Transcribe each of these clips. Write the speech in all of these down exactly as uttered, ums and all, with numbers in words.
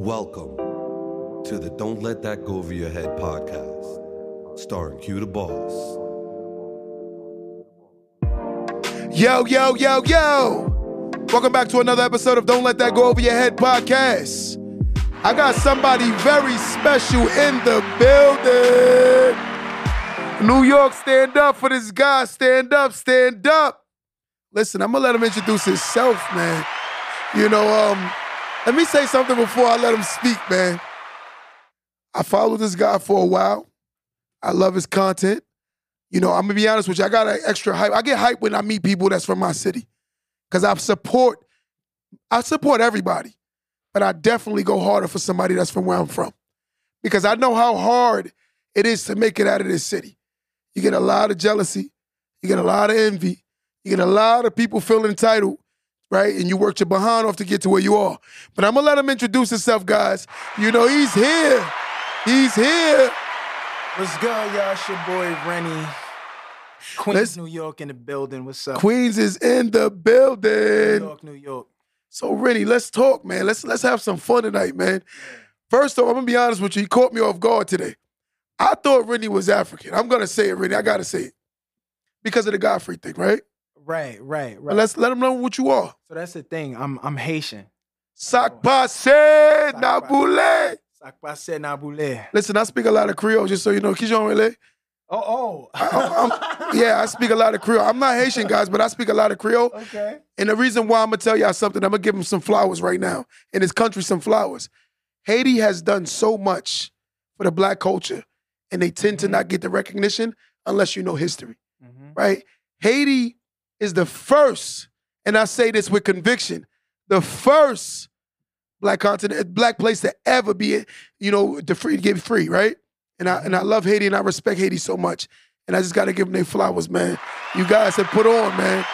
Welcome to the Don't Let That Go Over Your Head podcast, starring Q the Boss. Yo, yo, yo, yo! Welcome back to another episode of Don't Let That Go Over Your Head podcast. I got somebody very special in the building. New York, stand up for this guy. Stand up, stand up. Listen, I'm going to let him introduce himself, man. You know, um, let me say something before I let him speak, man. I followed this guy for a while. I love his content. You know, I'm going to be honest with you. I got an extra hype. I get hype when I meet people that's from my city because I support, I support everybody, but I definitely go harder for somebody that's from where I'm from because I know how hard it is to make it out of this city. You get a lot of jealousy. You get a lot of envy. You get a lot of people feeling entitled, right? And you worked your behind off to get to where you are. But I'm going to let him introduce himself, guys. You know, he's here. He's here. What's good, y'all? It's your boy, Rennie. Queens, Let's, New York in the building. What's up? Queens is in the building. New York, New York. So, Rennie, let's talk, man. Let's let's have some fun tonight, man. First off, I'm going to be honest with you. He caught me off guard today. I thought Rennie was African. I'm going to say it, Rennie. I got to say it. Because of the Godfrey thing, right? Right, right, right. Let's let them know what you are. So that's the thing. I'm I'm Haitian. Sak pase na boule. Listen, I speak a lot of Creole, just so you know. Oh, oh. I, yeah, I speak a lot of Creole. I'm not Haitian, guys, but I speak a lot of Creole. Okay. And the reason why I'm going to tell y'all something, I'm going to give him some flowers right now. In this country, some flowers. Haiti has done so much for the black culture, and they tend mm-hmm. to not get the recognition unless you know history, mm-hmm. right? Haiti is the first, and I say this with conviction, the first Black continent, black place to ever be, you know, to free, get free, right? And I and I love Haiti and I respect Haiti so much. And I just got to give them their flowers, man. You guys have put on, man.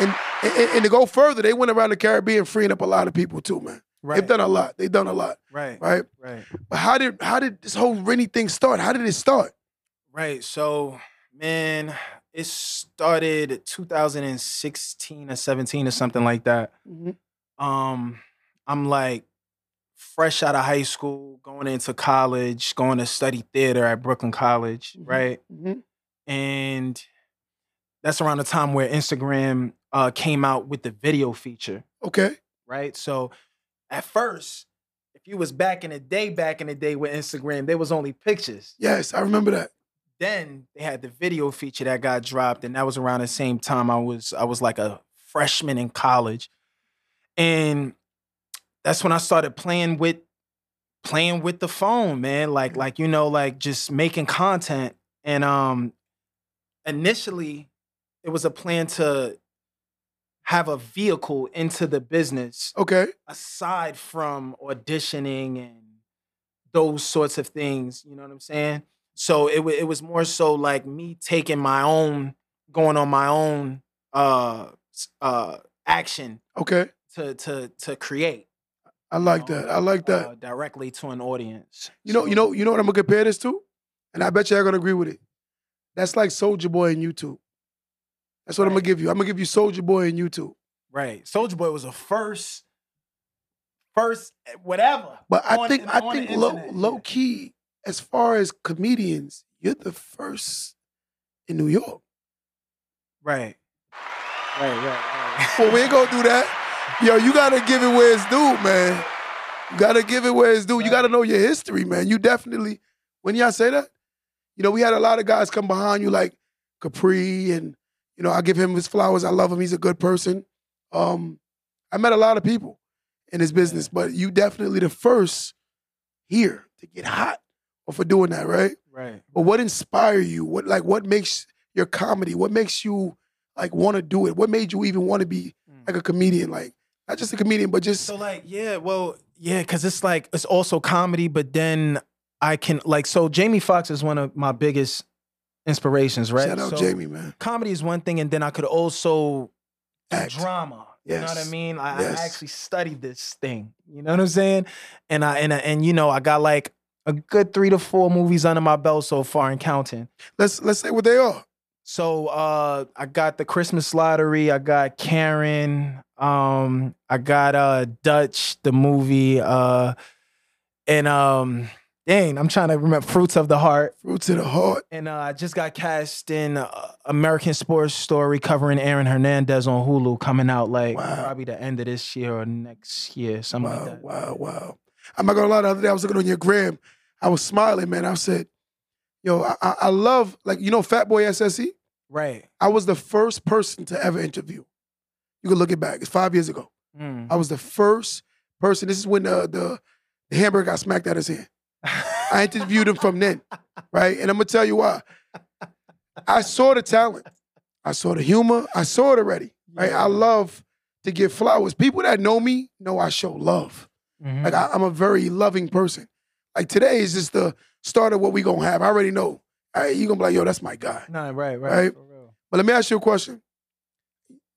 And, and and to go further, they went around the Caribbean freeing up a lot of people too, man. Right. They've done a lot. They've done a lot. Right. Right. Right. But how did how did this whole Rennie thing start? How did it start? Right. So, man, it started two thousand sixteen or seventeen or something like that. Mm-hmm. Um, I'm like. Fresh out of high school, going into college, going to study theater at Brooklyn College, mm-hmm. right? Mm-hmm. And that's around the time where Instagram uh, came out with the video feature. Okay. Right? So at first, if you was back in the day, back in the day with Instagram, there was only pictures. Yes, I remember that. Then they had the video feature that got dropped, and that was around the same time I was, I was like a freshman in college. And that's when I started playing with, playing with the phone, man. Like, like you know, like just making content. And um, initially, it was a plan to have a vehicle into the business. Okay. Aside from auditioning and those sorts of things, you know what I'm saying? So it it was more so like me taking my own, going on my own uh uh action. Okay. To to to create. I like you know, that. I like that. Uh, directly to an audience. You know, so. you know, you know what I'm gonna compare this to, and I bet you I'm gonna agree with it. That's like Soulja Boy and YouTube. That's what right. I'm gonna give you. I'm gonna give you Soulja Boy and YouTube. Right. Soulja Boy was a first, first whatever. But on, I think I think low low key as far as comedians, you're the first in New York. Right. Right. Right. right. Well, we ain't gonna do that. Yo, you gotta give it where it's due, man. You gotta give it where it's due. You gotta know your history, man. You definitely, when y'all say that, you know, we had a lot of guys come behind you like Capri and, you know, I give him his flowers. I love him. He's a good person. Um, I met a lot of people in his business, but you definitely the first here to get hot or for doing that, right? Right. But what inspire you? What like what makes your comedy? What makes you like want to do it? What made you even want to be like a comedian? Like, not just a comedian, but just... So, like, yeah, well, yeah, because it's, like, it's also comedy, but then I can, like, so Jamie Foxx is one of my biggest inspirations, right? Shout out so Jamie, man. Comedy is one thing, and then I could also act. Do drama. Yes. You know what I mean? I, yes. I actually studied this thing. You know what I'm saying? And, I, and, I, and you know, I got, like, a good three to four movies under my belt so far and counting. Let's, let's say what they are. So uh, I got The Christmas Lottery. I got Karen. Um, I got uh, Dutch, the movie. Uh, And um, dang, I'm trying to remember Fruits of the Heart. Fruits of the Heart. And uh, I just got cast in uh, American Sports Story covering Aaron Hernandez on Hulu, coming out like wow. probably the end of this year or next year, something wow, like that. Wow, wow. I'm not gonna lie, the other day I was looking on your gram. I was smiling, man. I said, yo, I, I love, like, you know, Fatboy S S E? Right. I was the first person to ever interview. You can look it back. It's five years ago. Mm. I was the first person. This is when the, the, the hamburger got smacked out of his hand. I interviewed him from then, right? And I'm going to tell you why. I saw the talent. I saw the humor. I saw it already, right? Yeah. I love to give flowers. People that know me know I show love. Mm-hmm. Like, I, I'm a very loving person. Like, today is just the start of what we going to have. I already know. Right, you're going to be like, yo, that's my guy. Nah, right, right. right? For real. But let me ask you a question.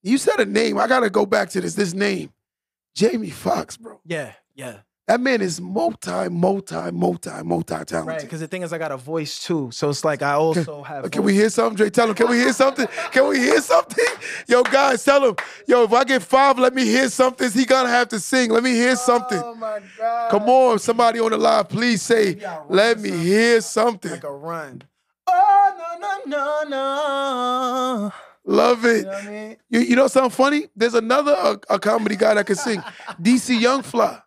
You said a name. I got to go back to this. This name, Jamie Foxx, bro. Yeah, yeah. That man is multi, multi, multi, multi-talented. Right, because the thing is I got a voice too. So it's like I also can, have Can voice. we hear something, Dre? Tell him, can we hear something? Can we hear something? Yo, guys, tell him, yo, if I get five, let me hear something. He got to have to sing. Let me hear something. Oh, my God. Come on, somebody on the live, please say, let me something. hear something. Like a run. Oh, no, no, no, no. Love it. You know what I mean? You, you know something funny? There's another uh, a comedy guy that can sing. D C Young Fly.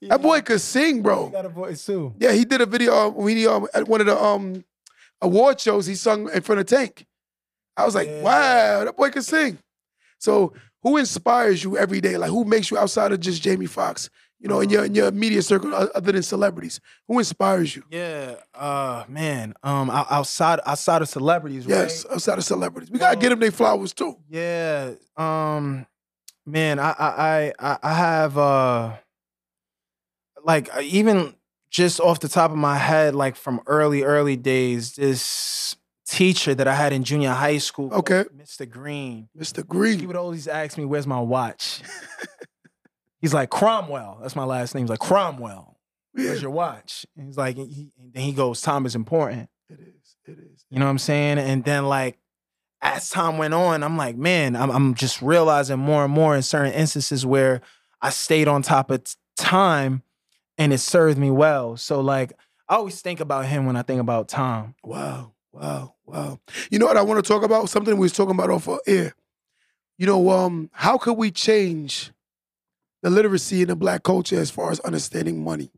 Yeah. That boy could sing, bro. He got a voice too. Yeah, he did a video when he um, at one of the um award shows. He sung in front of Tank. I was like, yeah. wow, that boy could sing. So, who inspires you every day? Like, who makes you outside of just Jamie Foxx? You know, uh-huh. in your in your media circle, other than celebrities, who inspires you? Yeah, uh, man, um, outside outside of celebrities, right? Yes, outside of celebrities, we gotta um, get them their flowers too. Yeah, um, man, I I I I have uh. Like, even just off the top of my head, like from early, early days, this teacher that I had in junior high school, okay, Mister Green. Mister Green. He would always ask me, where's my watch? He's like, Cromwell. That's my last name. He's like, Cromwell, where's your watch? And he's like, and he, and then he goes, time is important. It is, it is. You know what I'm saying? And then, like, as time went on, I'm like, man, I'm, I'm just realizing more and more in certain instances where I stayed on top of time. And it served me well. So, like, I always think about him when I think about Tom. Wow, wow, wow. You know what I want to talk about? Something we was talking about off our air. You know, um, how could we change the literacy in the black culture as far as understanding money,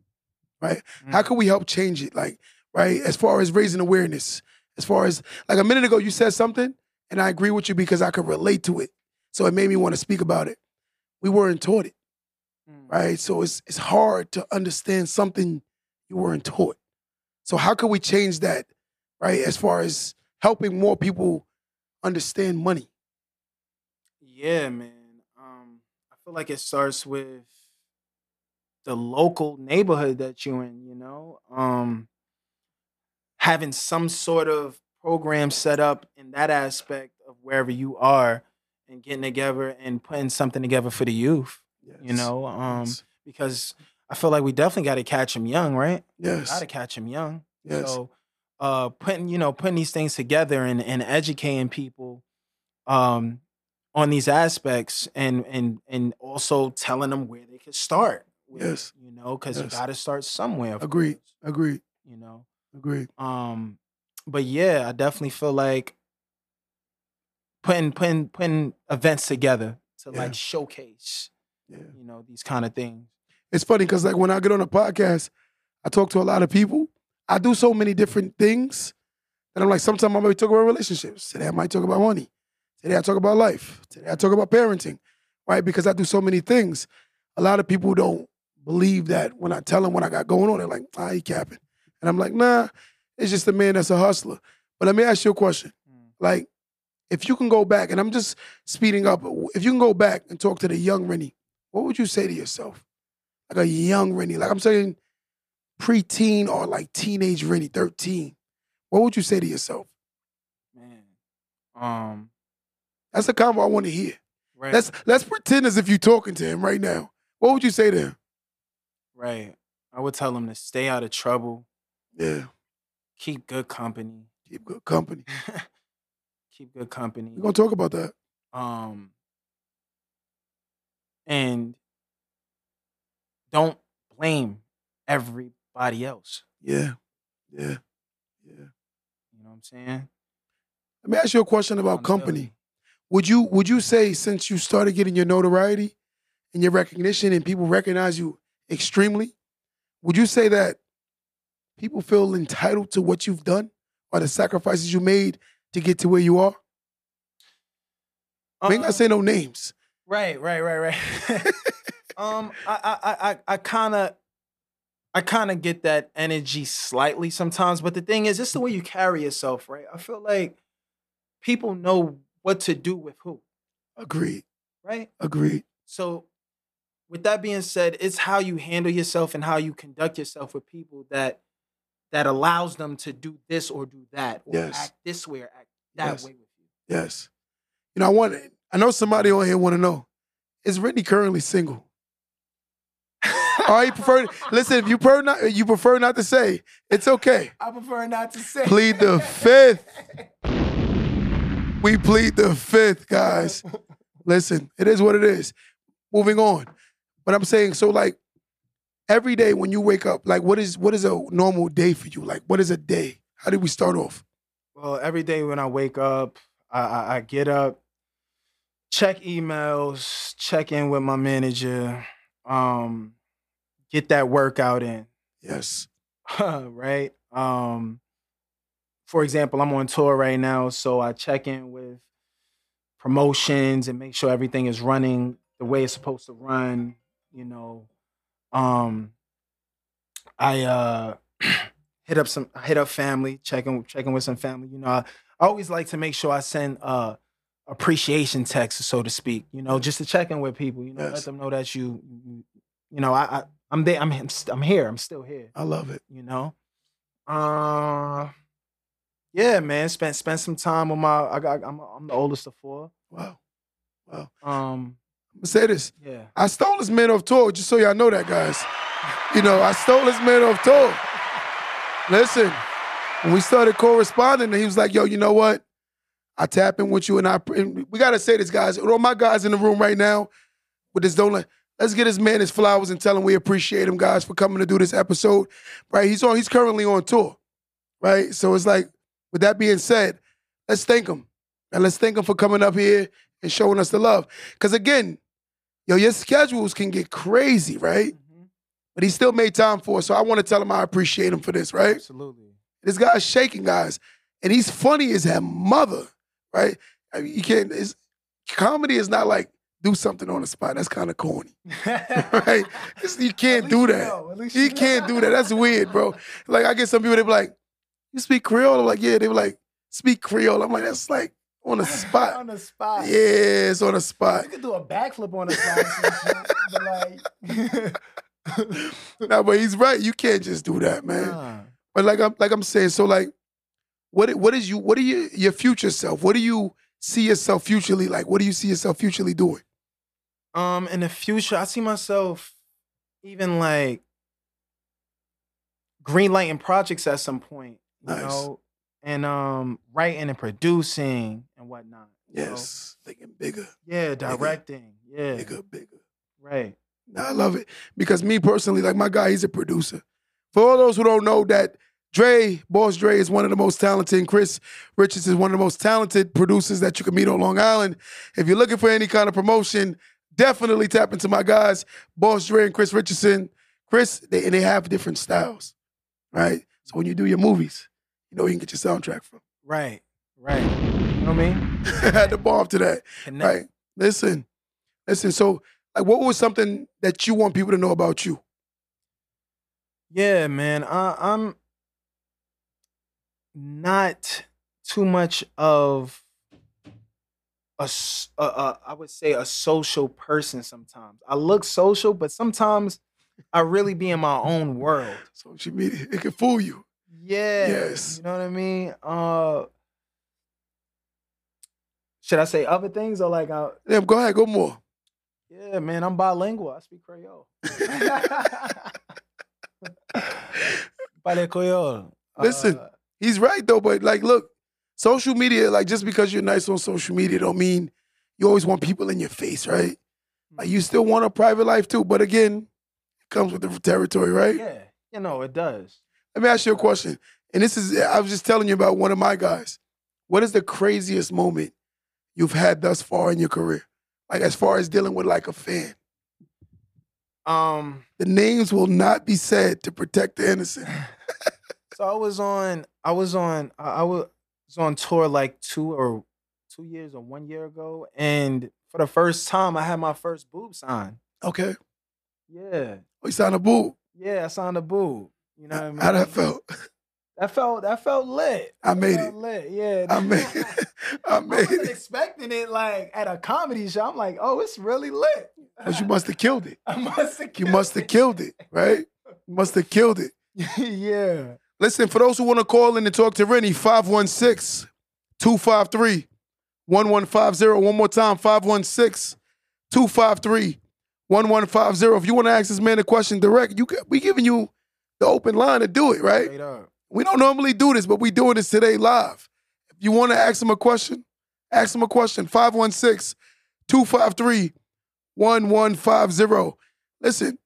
right? Mm-hmm. How could we help change it, like, right, as far as raising awareness? As far as, like, a minute ago you said something, and I agree with you because I could relate to it. So it made me want to speak about it. We weren't taught it. Right? So it's it's hard to understand something you weren't taught. So how can we change that, right, as far as helping more people understand money? Yeah, man. Um, I feel like it starts with the local neighborhood that you're in, you know? Um, having some sort of program set up in that aspect of wherever you are and getting together and putting something together for the youth. Yes. You know, um, yes. because I feel like we definitely got to catch them young, right? Yes. Got to catch them young. Yes. So, uh, putting you know putting these things together and, and educating people, um, on these aspects and and and also telling them where they can start. With, yes. You know, because yes. you got to start somewhere. Agreed. Agreed. You know. Agreed. Um, but yeah, I definitely feel like putting putting putting events together to yeah. like showcase. Yeah. You know, these kind of things. It's funny because, like, when I get on a podcast, I talk to a lot of people. I do so many different things that I'm like, sometimes I might talk about relationships. Today I might talk about money. Today I talk about life. Today I talk about parenting, right? Because I do so many things. A lot of people don't believe that when I tell them what I got going on. They're like, ah, he capping. And I'm like, nah, it's just a man that's a hustler. But let me ask you a question. Mm. Like, if you can go back, and I'm just speeding up, if you can go back and talk to the young Rennie, what would you say to yourself? Like a young Rennie, like I'm saying preteen or like teenage Rennie, thirteen. What would you say to yourself? Man. Um, That's the combo I want to hear. Right. Let's, let's pretend as if you're talking to him right now. What would you say to him? Right. I would tell him to stay out of trouble. Yeah. Keep good company. Keep good company. Keep good company. We're going to talk about that. Um... And don't blame every somebody else. Yeah, yeah, yeah. You know what I'm saying? Let me ask you a question about company. Would you would you say since you started getting your notoriety and your recognition and people recognize you extremely, would you say that people feel entitled to what you've done or the sacrifices you made to get to where you are? Um, I ain't gotta say no names. Right, right, right, right. um, I, I, I, I kind of, I kind of get that energy slightly sometimes, but the thing is, it's the way you carry yourself, right? I feel like people know what to do with who. Agreed. Right. Agreed. So, with that being said, it's how you handle yourself and how you conduct yourself with people that that allows them to do this or do that, or yes. act this way or act that yes. way with you. Yes. You know, I want. I know somebody on here want to know: is Rennie currently single? Or you prefer? Listen, if you prefer not, you prefer not to say. It's okay. I prefer not to say. Plead the fifth. We plead the fifth, guys. Listen, it is what it is. Moving on, but I'm saying so. Like every day when you wake up, like what is what is a normal day for you? Like what is a day? How did we start off? Well, every day when I wake up, I, I, I get up. Check emails, check in with my manager, um, get that workout in. Yes. Right? Um, for example, I'm on tour right now, so I check in with promotions and make sure everything is running the way it's supposed to run, you know. Um, I uh, hit up some, hit up family, checking, checking with some family. You know, I, I always like to make sure I send... Uh, appreciation text, so to speak, you know, just to check in with people, you know, yes. let them know that you, you know, I, I I'm there, I'm, I'm here, I'm still here. I love it, you know. Uh, yeah, man, spent spent some time with my. I got, I'm I'm the oldest of four. Wow, wow. Um, I'm gonna say this. Yeah, I stole this man off tour, just so y'all know that, guys. You know, I stole this man off tour. Listen, when we started corresponding, he was like, "Yo, you know what? I tap in with you, and I and we gotta say this, guys. All my guys in the room right now, with this don't let let's get this man his flowers and tell him we appreciate him, guys, for coming to do this episode. Right? He's on. He's currently on tour, right? So it's like, with that being said, let's thank him and let's thank him for coming up here and showing us the love. Because again, yo, your schedules can get crazy, right? Mm-hmm. But he still made time for us. So I want to tell him I appreciate him for this, right? Absolutely. This guy's shaking, guys, and he's funny as hell, mother. Right? I mean, you can't, it's, comedy is not like do something on the spot. That's kind of corny. Right? It's, you can't do that. You know. At least you, you know. Can't do that. That's weird, bro. Like, I get some people, they be like, you speak Creole? I'm like, yeah. They be like, speak Creole. I'm like, that's like on the spot. On the spot. Yeah, it's on the spot. You could do a backflip on the spot. But like, nah, but he's right. You can't just do that, man. Nah. But like I'm, like I'm saying, so like, What what is you? What are you, your future self? What do you see yourself futurely like? What do you see yourself futurely doing? Um, in the future, I see myself even like greenlighting projects at some point, you nice. know, and um, writing and producing and whatnot. Yes, know? Thinking bigger. Yeah, directing. Bigger, yeah, bigger, bigger. Right. Now I love it because me personally, like my guy, he's a producer. For all those who don't know that. Dre, Boss Dre is one of the most talented, and Chris Richards is one of the most talented producers that you can meet on Long Island. If you're looking for any kind of promotion, definitely tap into my guys, Boss Dre and Chris Richardson. Chris, they, and they have different styles, right? So when you do your movies, you know where you can get your soundtrack from. Right, right. You know what I mean? Had to bomb to that. Right. Listen, listen. So like, what was something that you want people to know about you? Yeah, man. I, I'm... not too much of a, a, a, I would say a social person sometimes. I look social, but sometimes I really be in my own world. Social media, it can fool you. Yeah. Yes. You know what I mean? Uh, should I say other things or like... I, yeah, go ahead, go more. Yeah, man, I'm bilingual. I speak Creole. Parle Creole. Listen. Uh, He's right though, but like, look, social media, like just because you're nice on social media don't mean you always want people in your face, right? Like you still want a private life too, but again, it comes with the territory, right? Yeah, You know, it does. Let me ask you a question. And this is, I was just telling you about one of my guys. What is the craziest moment you've had thus far in your career? Like, as far as dealing with, like, a fan. Um, the names will not be said to protect the innocent. So I was on, I was on, I was on tour like two or two years or one year ago. And for the first time, I had my first boob sign. Okay. Yeah. Oh, you signed a boob? Yeah, I signed a boob. You know what I mean? How that felt? That felt, that felt lit. I made it. Lit. Yeah. I made it. I made it. I wasn't expecting it like at a comedy show. I'm like, oh, it's really lit. But you must have killed it. I must have killed it. You must have killed it, right? You must have killed it. Yeah. Listen, for those who want to call in and talk to Rennie, five one six, two five three, one one five zero. One more time, five one six, two five three, one one five zero. If you want to ask this man a question direct, you we giving you the open line to do it, right? We don't normally do this, but we doing this today live. If you want to ask him a question, ask him a question. five one six, two five three, one one five zero. Listen,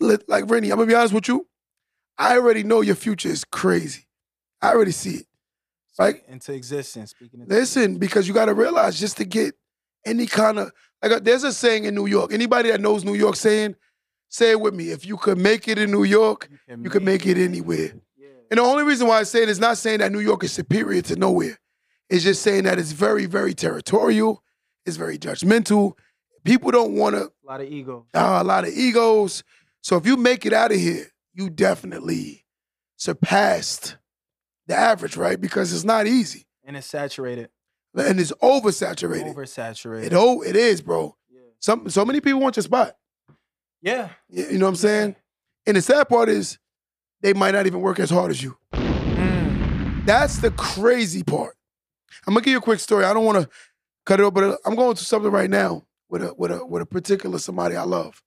like Rennie, I'm going to be honest with you. I already know your future is crazy. I already see it. Like, into existence. Speaking into listen, existence. Because you got to realize just to get any kind of, like, there's a saying in New York. Anybody that knows New York saying, say it with me. If you could make it in New York, you can, you make, can make it anywhere. Yeah. And the only reason why I say it is not saying that New York is superior to nowhere. It's just saying that it's very, very territorial. It's very judgmental. People don't want to. A lot of ego. Uh, a lot of egos. So if you make it out of here, you definitely surpassed the average, right? Because it's not easy. And it's saturated. And it's oversaturated. Oversaturated. It, oh, it is, bro. Yeah. Some, so many people want your spot. Yeah. You know what I'm saying? And the sad part is they might not even work as hard as you. Mm. That's the crazy part. I'm going to give you a quick story. I don't want to cut it up, but I'm going through something right now with a, with a, with a particular somebody I love.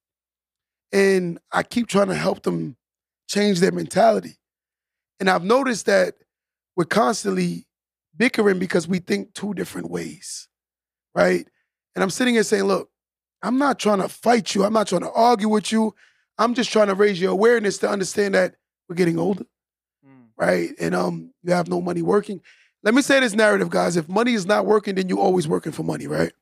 And I keep trying to help them change their mentality. And I've noticed that we're constantly bickering because we think two different ways, right? And I'm sitting here saying, look, I'm not trying to fight you. I'm not trying to argue with you. I'm just trying to raise your awareness to understand that we're getting older, mm. right? And um, you have no money working. Let me say this narrative, guys. If money is not working, then you're always working for money, right?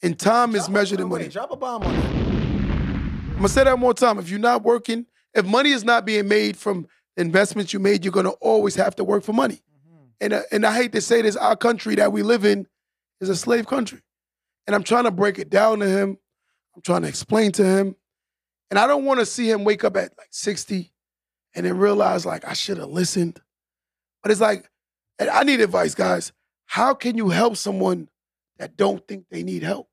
And time drop is measured in money. Wait, drop a bomb on it. I'm going to say that one more time. If you're not working, if money is not being made from investments you made, you're going to always have to work for money. Mm-hmm. And, uh, and I hate to say this, our country that we live in is a slave country. And I'm trying to break it down to him. I'm trying to explain to him. And I don't want to see him wake up at like sixty and then realize like, I should have listened. But it's like, and I need advice, guys. How can you help someone that don't think they need help?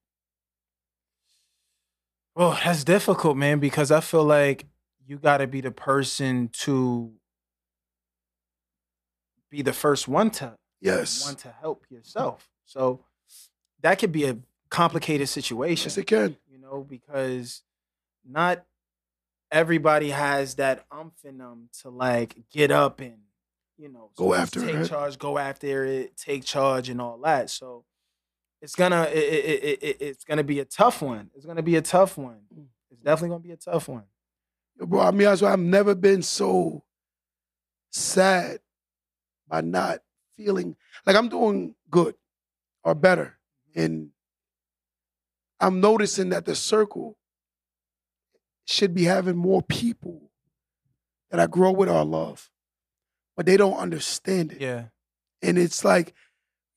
Well, that's difficult, man, because I feel like you gotta be the person to be the first one to, yes. one to help yourself. So that could be a complicated situation. Yes, it can. You know, because not everybody has that umph in them to like get up and, you know, go after it. Take charge, go after it, take charge and all that. So it's gonna it, it, it, it, it's gonna be a tough one. It's gonna be a tough one. It's definitely gonna be a tough one. Bro, I mean, I've never been so sad by not feeling like I'm doing good or better. And I'm noticing that the circle should be having more people that I grow with or love, but they don't understand it. Yeah. And it's like,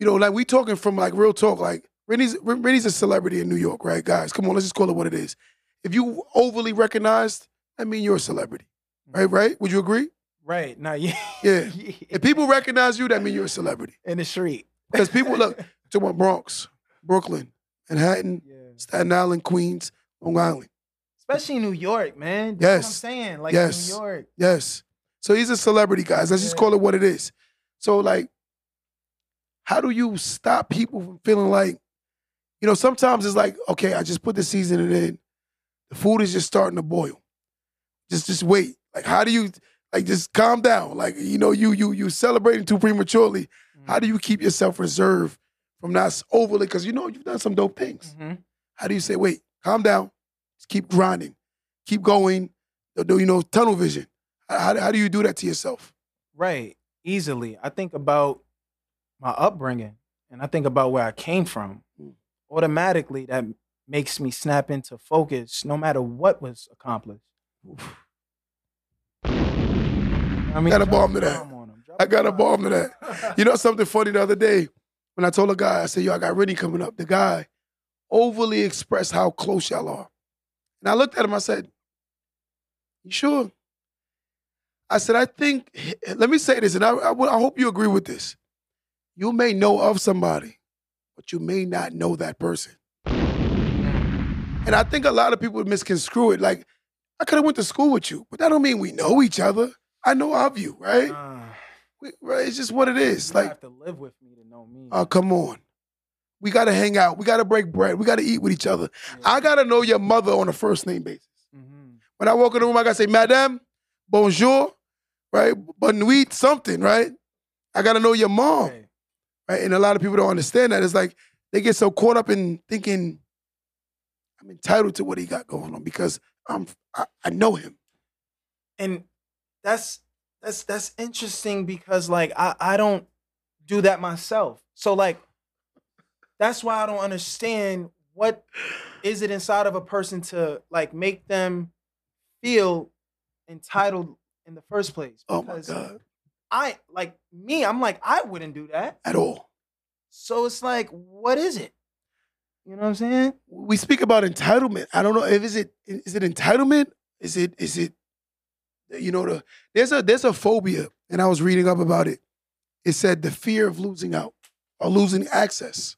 you know, like we talking from like real talk, like Rennie's, Rennie's a celebrity in New York, right, guys? Come on, let's just call it what it is. If you overly recognized, I mean, you're a celebrity, right? Right? Would you agree? Right. Now, yeah. Yeah. If people recognize you, that means you're a celebrity. In the street. Because people, look, to one Bronx, Brooklyn, Manhattan, yeah. Staten Island, Queens, Long Island. Especially New York, man. That's yes. what I'm saying. Like, yes. New York. Yes. So he's a celebrity, guys. Let's yeah. just call it what it is. So, like, how do you stop people from feeling like, you know, sometimes it's like, okay, I just put the seasoning in. The food is just starting to boil. Just, just wait. Like, how do you, like, just calm down. Like, you know, you, you, you celebrating too prematurely. Mm-hmm. How do you keep yourself reserved from not overly? Because you know you've done some dope things. Mm-hmm. How do you say, wait, calm down, just keep grinding, keep going, do you know tunnel vision? How, how do you do that to yourself? Right. Easily. I think about my upbringing and I think about where I came from. Automatically, that makes me snap into focus no matter what was accomplished. Oof. I mean, got a bomb to that. I got a bomb to that. You know something funny the other day? When I told a guy, I said, yo, I got Rennie coming up. The guy overly expressed how close y'all are. And I looked at him, I said, you sure? I said, I think, let me say this, and I, I, I hope you agree with this. You may know of somebody, but you may not know that person. And I think a lot of people misconstrue it. Like, I could have went to school with you, but that don't mean we know each other. I know of you, right? Uh, we, right? It's just what it is. You like, have to live with me to know me. Oh, uh, come on. We got to hang out. We got to break bread. We got to eat with each other. Yeah. I got to know your mother on a first name basis. Mm-hmm. When I walk in the room, I got to say, Madame, bonjour, right? Bonne nuit, something, right? I got to know your mom, right. right? And a lot of people don't understand that. It's like they get so caught up in thinking, I'm entitled to what he got going on because I'm, I, I know him. And... That's that's that's interesting because like I, I don't do that myself. So like that's why I don't understand what is it inside of a person to like make them feel entitled in the first place. Because oh my God. I like me, I'm like, I wouldn't do that. At all. So it's like, what is it? You know what I'm saying? We speak about entitlement. I don't know if is it is it entitlement? Is it is it You know, the, there's a there's a phobia, and I was reading up about it. It said the fear of losing out or losing access.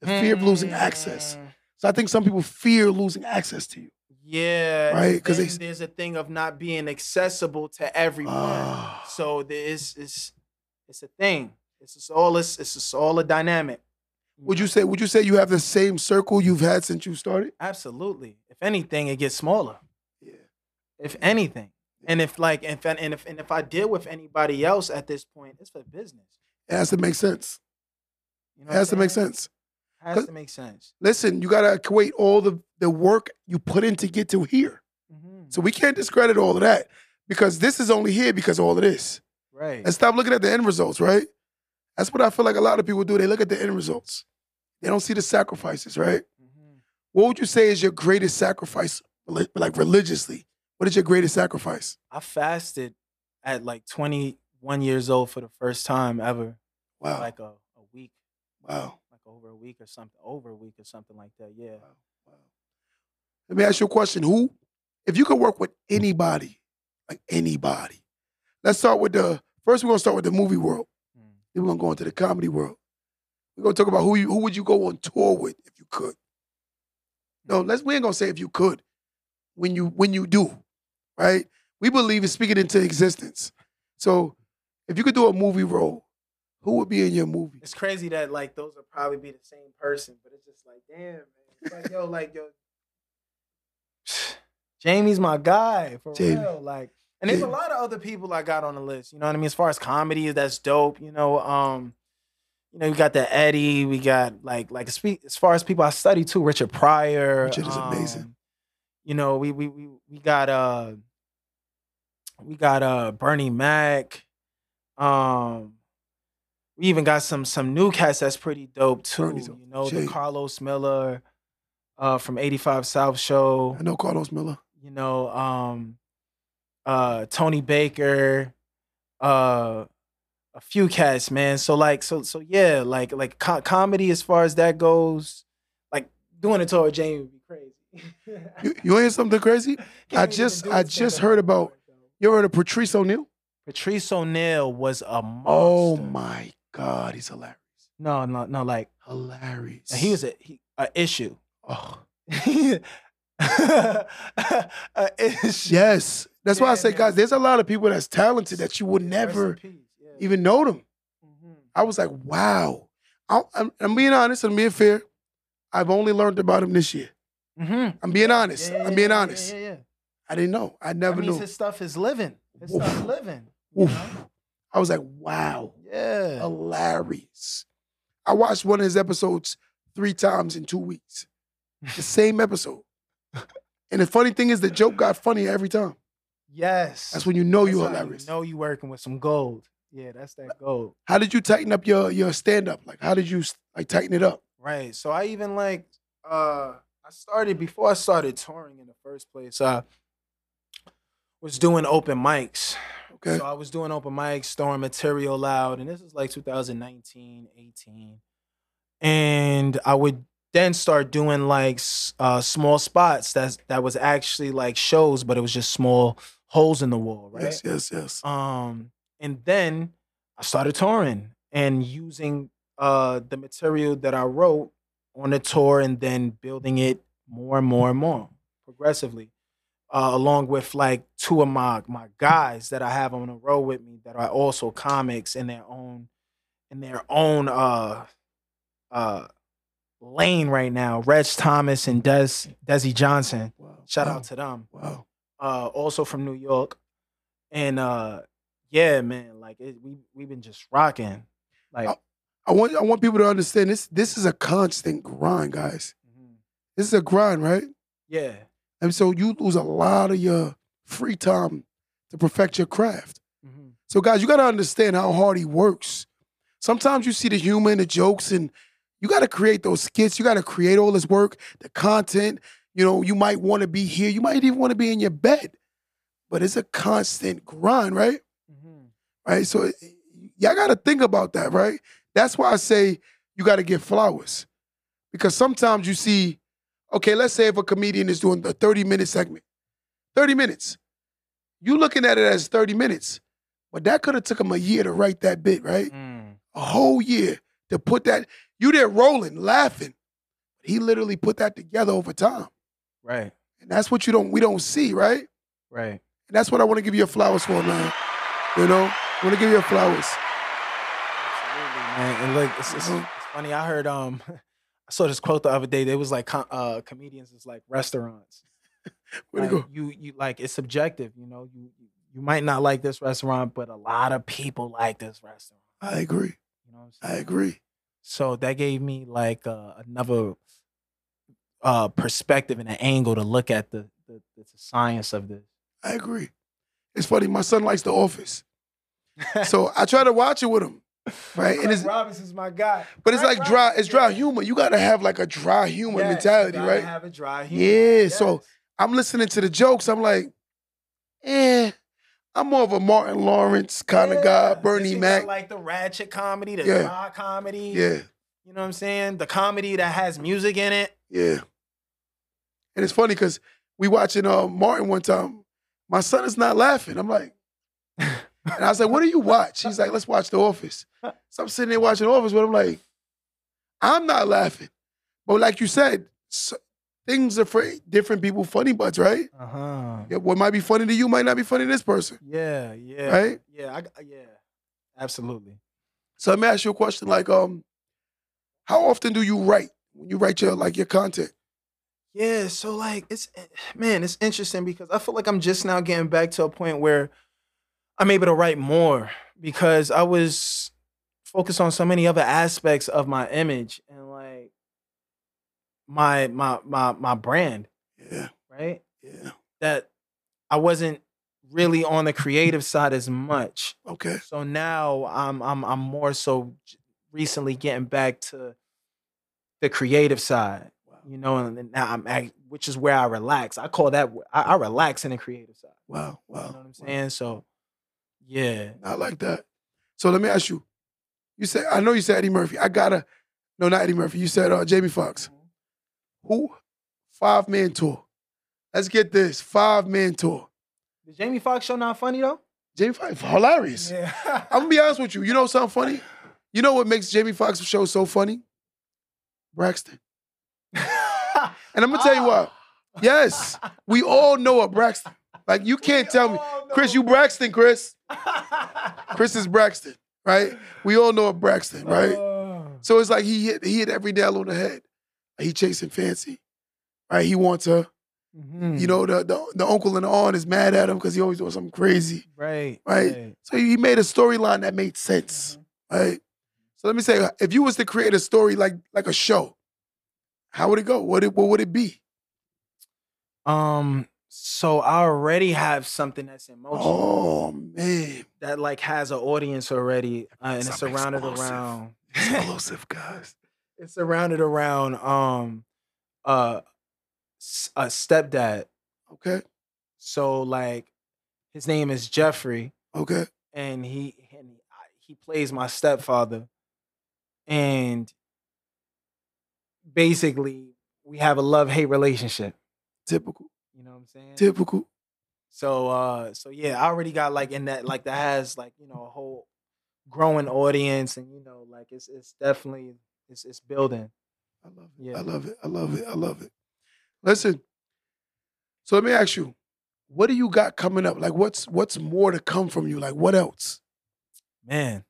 The fear mm. of losing access. So I think some people fear losing access to you. Yeah. Right? Because there's a thing of not being accessible to everyone. Uh, so there is, it's, it's a thing. It's just all, it's, it's just all a dynamic. Would you say, would you say you have the same circle you've had since you started? Absolutely. If anything, it gets smaller. Yeah. If anything. And if like if I, and if and if I deal with anybody else at this point, it's for business. It has to make sense. You know it has to make sense. It has to make sense. Listen, you gotta equate all the, the work you put in to get to here. Mm-hmm. So we can't discredit all of that because this is only here because of all of this. Right. And stop looking at the end results, right? That's what I feel like a lot of people do. They look at the end results. They don't see the sacrifices, right? Mm-hmm. What would you say is your greatest sacrifice, like religiously? What is your greatest sacrifice? I fasted at like twenty-one years old for the first time ever. Wow. For like a, a week. Wow. Like over a week or something. Over a week or something like that, yeah. Wow. Wow. Let me ask you a question. Who, if you could work with anybody, like anybody, let's start with the, first we're going to start with the movie world. Hmm. Then we're going to go into the comedy world. We're going to talk about who you, who would you go on tour with if you could? No, let's, we ain't going to say if you could. When you, when you do. Right? We believe in speaking into existence. So if you could do a movie role, who would be in your movie? It's crazy that like those would probably be the same person, but it's just like, damn, man. It's like, yo, like, yo. Jamie's my guy, for Jamie. real. Like, and there's Jamie. a lot of other people I got on the list. You know what I mean? As far as comedy, that's dope. You know, um, you know, we got the Eddie, we got like like as far as people I study too, Richard Pryor. Richard is um, amazing. You know, we we we we got uh we got uh Bernie Mac. Um we even got some some new cats that's pretty dope too. Bernie's you know, Jay. the Karlous Miller uh from eighty-five South Show. I know Karlous Miller. You know, um uh Tony Baker, uh a few cats, man. So like so so yeah, like like co comedy as far as that goes, like doing a tour with Jamie would be crazy. you, you hear something crazy? I just I just heard about, you heard of Patrice O'Neal? Patrice O'Neal was a monster. Oh my God, he's hilarious. No, no, no, like hilarious. He was a he, a issue. Oh, a issue. Yes, that's yeah, why I say, man. Guys, there's a lot of people that's talented that you would never yeah. even know them. Mm-hmm. I was like, wow. I, I'm, I'm being honest and being fair. I've only learned about him this year. Mm-hmm. I'm being honest. Yeah, yeah, I'm being honest. Yeah, yeah, yeah. I didn't know. I never that means knew. His stuff is living. His Oof. stuff is living. Oof. I was like, wow. Yeah. Hilarious. I watched one of his episodes three times in two weeks. The same episode. And the funny thing is the joke got funnier every time. Yes. That's when you know you're hilarious. You know you're working with some gold. Yeah, that's that gold. How did you tighten up your your stand up? Like, how did you like tighten it up? Right. So I even like uh, I started before I started touring in the first place. I was doing open mics. Okay. So I was doing open mics, throwing material out, and this is like two thousand nineteen, eighteen, and I would then start doing like uh, small spots that that was actually like shows, but it was just small holes in the wall. Right. Yes. Yes. Yes. Um. And then I started touring and using uh, the material that I wrote on the tour and then building it more and more and more progressively, uh, along with like two of my, my guys that I have on the road with me that are also comics in their own in their own uh, uh, lane right now, Reg Thomas and Des, Desi Johnson. Wow. Shout wow. out to them. Wow. Uh, also from New York. And uh, yeah, man, like it, we we've been just rocking. Like, I, I want I want people to understand this. This is a constant grind, guys. Mm-hmm. This is a grind, right? Yeah. And so you lose a lot of your free time to perfect your craft. Mm-hmm. So, guys, you got to understand how hard he works. Sometimes you see the humor and the jokes, and you got to create those skits. You got to create all this work, the content. You know, you might want to be here. You might even want to be in your bed, but it's a constant grind, right? Right, so y'all got to think about that, right? That's why I say you got to get flowers, because sometimes you see, okay, let's say if a comedian is doing a thirty minute segment, thirty minutes, you looking at it as thirty minutes, but that could have took him a year to write that bit, right? Mm. A whole year to put that. You there rolling, laughing. He literally put that together over time, right? And that's what you don't we don't see, right? Right. And that's what I want to give you a flowers for, man. You know. I want to give you your flowers. Absolutely, man. And look, it's, it's, it's funny. I heard, um, I saw this quote the other day. They was like, uh, comedians is like restaurants. Where like, to go? You, you like it's subjective. You know, you you might not like this restaurant, but a lot of people like this restaurant. I agree. You know what I'm saying? I agree. So that gave me like uh, another uh, perspective and an angle to look at the, the the science of this. I agree. It's funny. My son likes The Office. So I try to watch it with him, right? Craig and it's, Robinson's my guy, but it's Craig like dry. It's dry yeah. humor. You gotta have like a dry humor yes, mentality, you right? Have a dry humor. Yeah. Yes. So I'm listening to the jokes. I'm like, eh. I'm more of a Martin Lawrence kind yeah. of guy, Bernie Mac. Like the ratchet comedy, the yeah. dry comedy. Yeah. You know what I'm saying? The comedy that has music in it. Yeah. And it's funny because we watching uh, Martin one time. My son is not laughing. I'm like. And I was like, what do you watch? He's like, let's watch The Office. So I'm sitting there watching The Office, but I'm like, I'm not laughing. But like you said, so, things are for different people, funny butts, right? Uh-huh. Yeah, what might be funny to you might not be funny to this person. Yeah, yeah. Right? Yeah, I, yeah. Absolutely. So let me ask you a question. Like, um, how often do you write when you write your like your content? Yeah, so like, it's man, it's interesting because I feel like I'm just now getting back to a point where I'm able to write more because I was focused on so many other aspects of my image and like my my my my brand. Yeah. Right? Yeah. That I wasn't really on the creative side as much. Okay. So now I'm I'm I'm more so recently getting back to the creative side. Wow. You know, and now I'm act, which is where I relax. I call that I, I relax in the creative side. Wow. Wow. You know what I'm saying? Wow. So yeah. I like that. So let me ask you. You said, I know you said Eddie Murphy. I gotta, no, not Eddie Murphy. You said uh, Jamie Foxx. Mm-hmm. Who? Five-man tour. Let's get this. Five-man tour. Is Jamie Foxx show not funny, though? Jamie Foxx, hilarious. Yeah. I'm gonna be honest with you. You know something funny? You know what makes Jamie Foxx's show so funny? Braxton. And I'm gonna tell you why. Yes. We all know a Braxton. Like, you can't we tell me. Chris, you Braxton, Chris. Chris is Braxton, right? We all know a Braxton, right? Uh, so it's like he hit he hit every nail on the head. He chasing Fancy, right? He wants her. Mm-hmm. You know, the, the the uncle and the aunt is mad at him because he always doing something crazy. Right. Right? right. So he made a storyline that made sense, mm-hmm. right? So let me say, if you was to create a story like like a show, how would it go? What, it, what would it be? Um... So I already have something that's emotional. Oh man, that like has an audience already, uh, and it's surrounded explosive. around explosive guys. It's surrounded around um, uh, a stepdad. Okay. So like, his name is Jeffrey. Okay. And he and he plays my stepfather, and basically we have a love-hate relationship. Typical. You know what I'm saying? Typical. So, uh, so yeah, I already got like in that, like that has like, you know, a whole growing audience, and you know, like it's it's definitely it's it's building. I love it. Yeah. I love it. I love it. I love it. Listen. So let me ask you, what do you got coming up? Like, what's what's more to come from you? Like, what else? Man,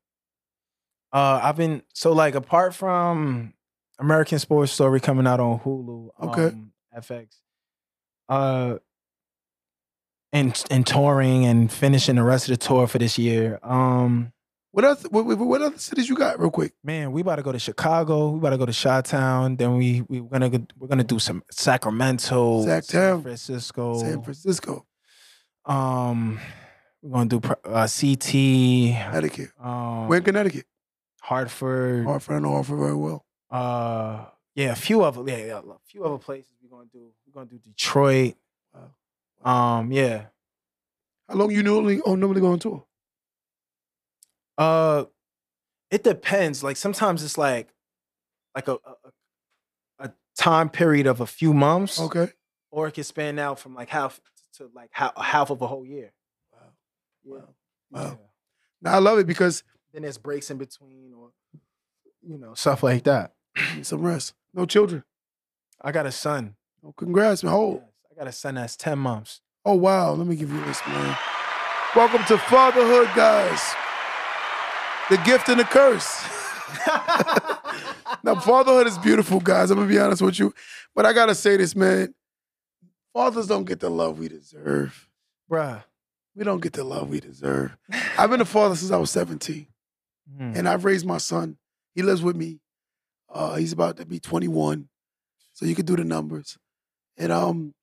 uh, I've been so like apart from American Sports Story coming out on Hulu, okay, um, F X. Uh, and and touring and finishing the rest of the tour for this year. Um, what other what, what other cities you got, real quick? Man, we about to go to Chicago. We about to go to Chi-Town. Then we we gonna go, we're gonna do some Sacramento, San Francisco, San Francisco. Um, we're gonna do uh, C T, Connecticut. Um, Where in Connecticut? Hartford. Hartford, I know Hartford very well. Uh, yeah, a few other yeah, yeah a few other places. We're gonna do we're gonna do Detroit. Um, yeah. How long you normally oh normally go on tour? Uh, it depends. Like sometimes it's like like a a, a time period of a few months. Okay. Or it can span out from like half to like half, half of a whole year. Wow. Yeah. Wow. Wow. Now I love it because then there's breaks in between or you know stuff like that. Need some rest. No children. I got a son. Oh, congrats, man. Hold. Yes, I got a son that's ten months. Oh, wow. Let me give you this, man. Welcome to fatherhood, guys. The gift and the curse. Now, fatherhood is beautiful, guys. I'm going to be honest with you. But I got to say this, man. Fathers don't get the love we deserve. Bruh. We don't get the love we deserve. I've been a father since I was seventeen. Mm. And I've raised my son. He lives with me. Uh, he's about to be twenty-one. So you can do the numbers. And um,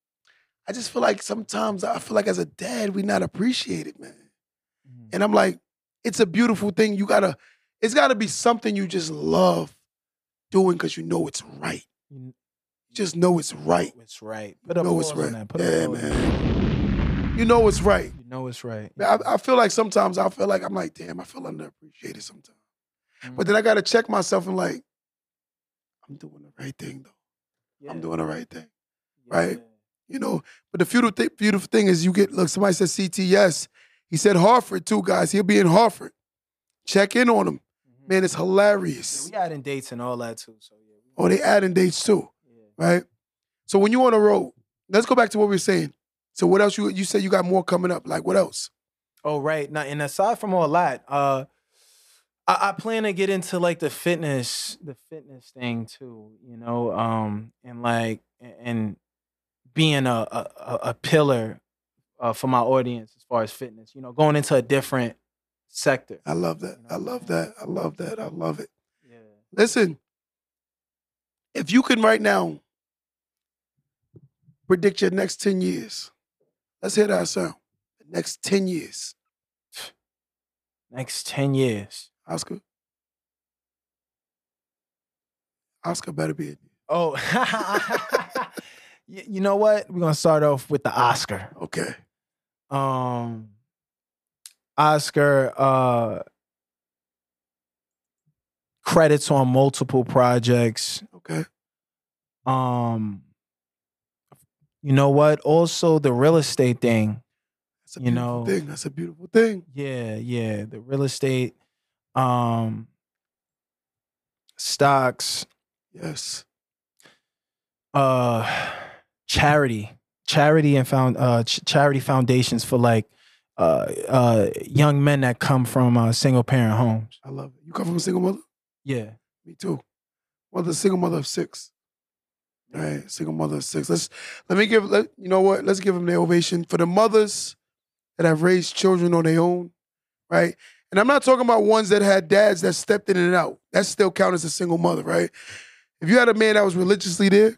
I just feel like sometimes I feel like as a dad, we not appreciated, man. Mm-hmm. And I'm like, it's a beautiful thing. You gotta, it's gotta be something you just love doing because you know it's right. You just know it's right. It's right. Put up you know it's right. That. Put yeah, up man. You know it's right. You know it's right. I, I feel like sometimes I feel like I'm like, damn, I feel underappreciated sometimes. Mm-hmm. But then I gotta check myself and like, I'm doing the right thing though. Yeah. I'm doing the right thing, yeah. Right? You know, but the beautiful, th beautiful thing is you get, look, somebody said C T S. He said Hartford too, guys. He'll be in Hartford. Check in on him. Mm-hmm. Man, it's hilarious. Yeah, we adding dates and all that too. So yeah. Oh, they adding dates too, yeah. Right? So when you're on the road, let's go back to what we were saying. So what else? You you said you got more coming up. Like what else? Oh, right. Now, and aside from all that, uh, I plan to get into like the fitness, the fitness thing too, you know, um, and like and being a a, a pillar uh, for my audience as far as fitness, you know, going into a different sector. I love that. You know I love that. I love that. I love it. Yeah. Listen, if you can right now predict your next ten years, let's hear that sound. The next ten years. Next ten years. Oscar. Oscar better be it. Oh. You know what? We're going to start off with the Oscar. Okay. Um, Oscar, uh, credits on multiple projects. Okay. Um, you know what? Also, the real estate thing. That's a you beautiful know, thing. That's a beautiful thing. Yeah, yeah. The real estate. Um, stocks, yes. Uh, charity, charity, and found uh ch charity foundations for like uh uh young men that come from uh, single parent homes. I love it. You come from a single mother? Yeah, me too. Mother, single mother of six. All right, single mother of six. Let's let me give. Let, you know what? Let's give them the ovation for the mothers that have raised children on their own. Right. And I'm not talking about ones that had dads that stepped in and out. That still counts as a single mother, right? If you had a man that was religiously there,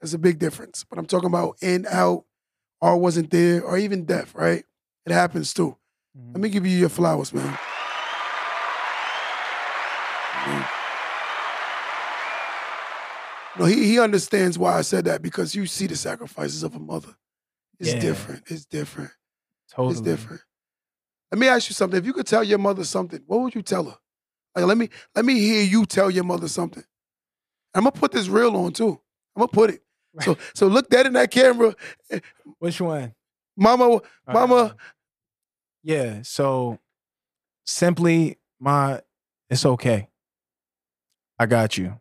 that's a big difference. But I'm talking about in, out, or wasn't there, or even death, right? It happens too. Mm-hmm. Let me give you your flowers, man. No, he, he understands why I said that, because you see the sacrifices of a mother. It's yeah. different. It's different. Totally. It's different. Let me ask you something. If you could tell your mother something, what would you tell her? Like, let me let me hear you tell your mother something. I'm gonna put this reel on too. I'm gonna put it. Right. So so look that in that camera. Which one? Mama, mama. Right. Yeah. So simply, my, it's okay. I got you.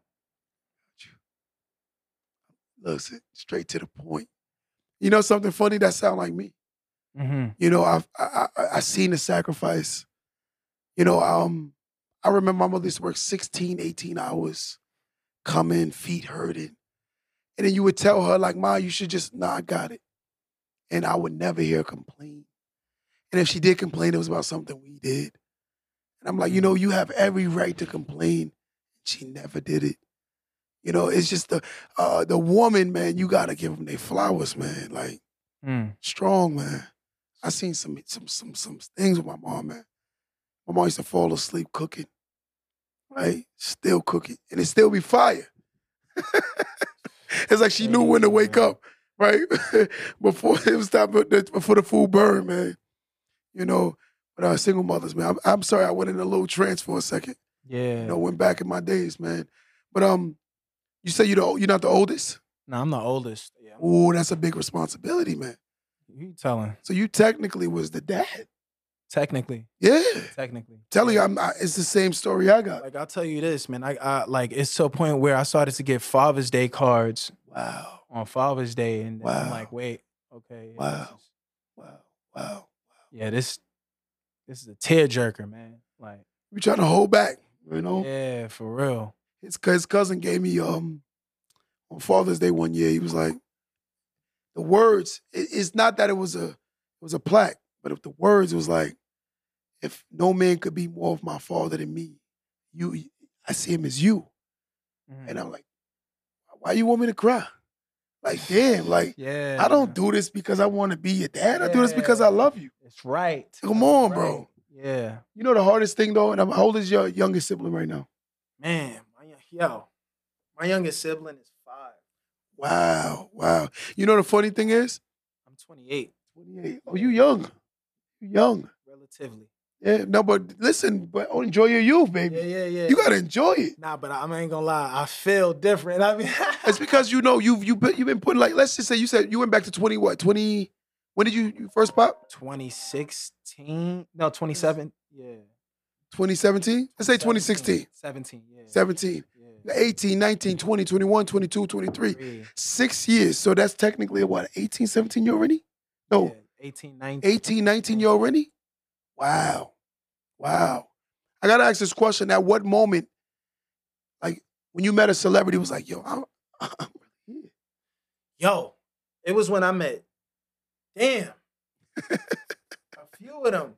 Listen, straight to the point. You know something funny? That sound like me. Mm-hmm. You know, I've I, I, I seen the sacrifice. You know, um, I remember my mother used to work sixteen, eighteen hours, coming, feet hurting. And then you would tell her, like, Ma, you should just, nah, I got it. And I would never hear her complain. And if she did complain, it was about something we did. And I'm like, you know, you have every right to complain. She never did it. You know, it's just the uh, the woman, man, you got to give them their flowers, man. Like, mm. strong, man. I seen some, some some some things with my mom, man. My mom used to fall asleep cooking, right? Still cooking. And it still be fire. It's like she knew when to wake up, right? Before it was time for the, before the food burned, man. You know, but our single mothers, man. I'm, I'm sorry I went in a little trance for a second. Yeah. You know, went back in my days, man. But, um, you say you're, the, you're not the oldest? No, I'm the oldest. Yeah. Ooh, that's a big responsibility, man. You telling. So you technically was the dad. Technically. Yeah. Technically. Telling you, I'm, I, it's the same story I got. Like, I'll tell you this, man. I, I like, it's to a point where I started to get Father's Day cards. Wow. On Father's Day. And then wow. I'm like, wait, okay. Yeah, wow. Just, wow. Wow. Wow. Yeah, this, this is a tearjerker, man. Like, you trying to hold back, you know? Yeah, for real. His, his cousin gave me, um, on Father's Day one year, he was like, the words, it, it's not that it was a it was a plaque, but if the words was like, if no man could be more of my father than me, you, I see him as you. Mm. And I'm like, why you want me to cry? Like, damn, like, yeah. I don't do this because I want to be your dad. Yeah. I do this because I love you. That's right. Come That's on, right. bro. Yeah. You know the hardest thing, though? And I'm, how old is your youngest sibling right now? Man, my, yo, my youngest sibling is five. Wow, wow. You know the funny thing is? I'm twenty-eight. twenty-eight. Oh, you young. You young. Relatively. Yeah, no, but listen, but enjoy your youth, baby. Yeah, yeah, yeah. You got to enjoy it. Nah, but I, I ain't going to lie. I feel different. I mean, it's because, you know, you've, you've, been, you've been putting, like, let's just say you said you went back to twenty, what, twenty? When did you, you first pop? twenty sixteen. No, twenty-seven. Yeah. twenty seventeen? Let's say twenty sixteen. seventeen, yeah. seventeen. Yeah. eighteen, nineteen, twenty, twenty-one, twenty-two, twenty-three. Three. Six years. So that's technically, what, eighteen, seventeen, you're already? No. Yeah. eighteen, nineteen. eighteen, nineteen, you're already? Wow. Wow. I got to ask this question. At what moment, like, when you met a celebrity, it was like, yo, I'm, I'm here. Yo, it was when I met, damn, a few of them.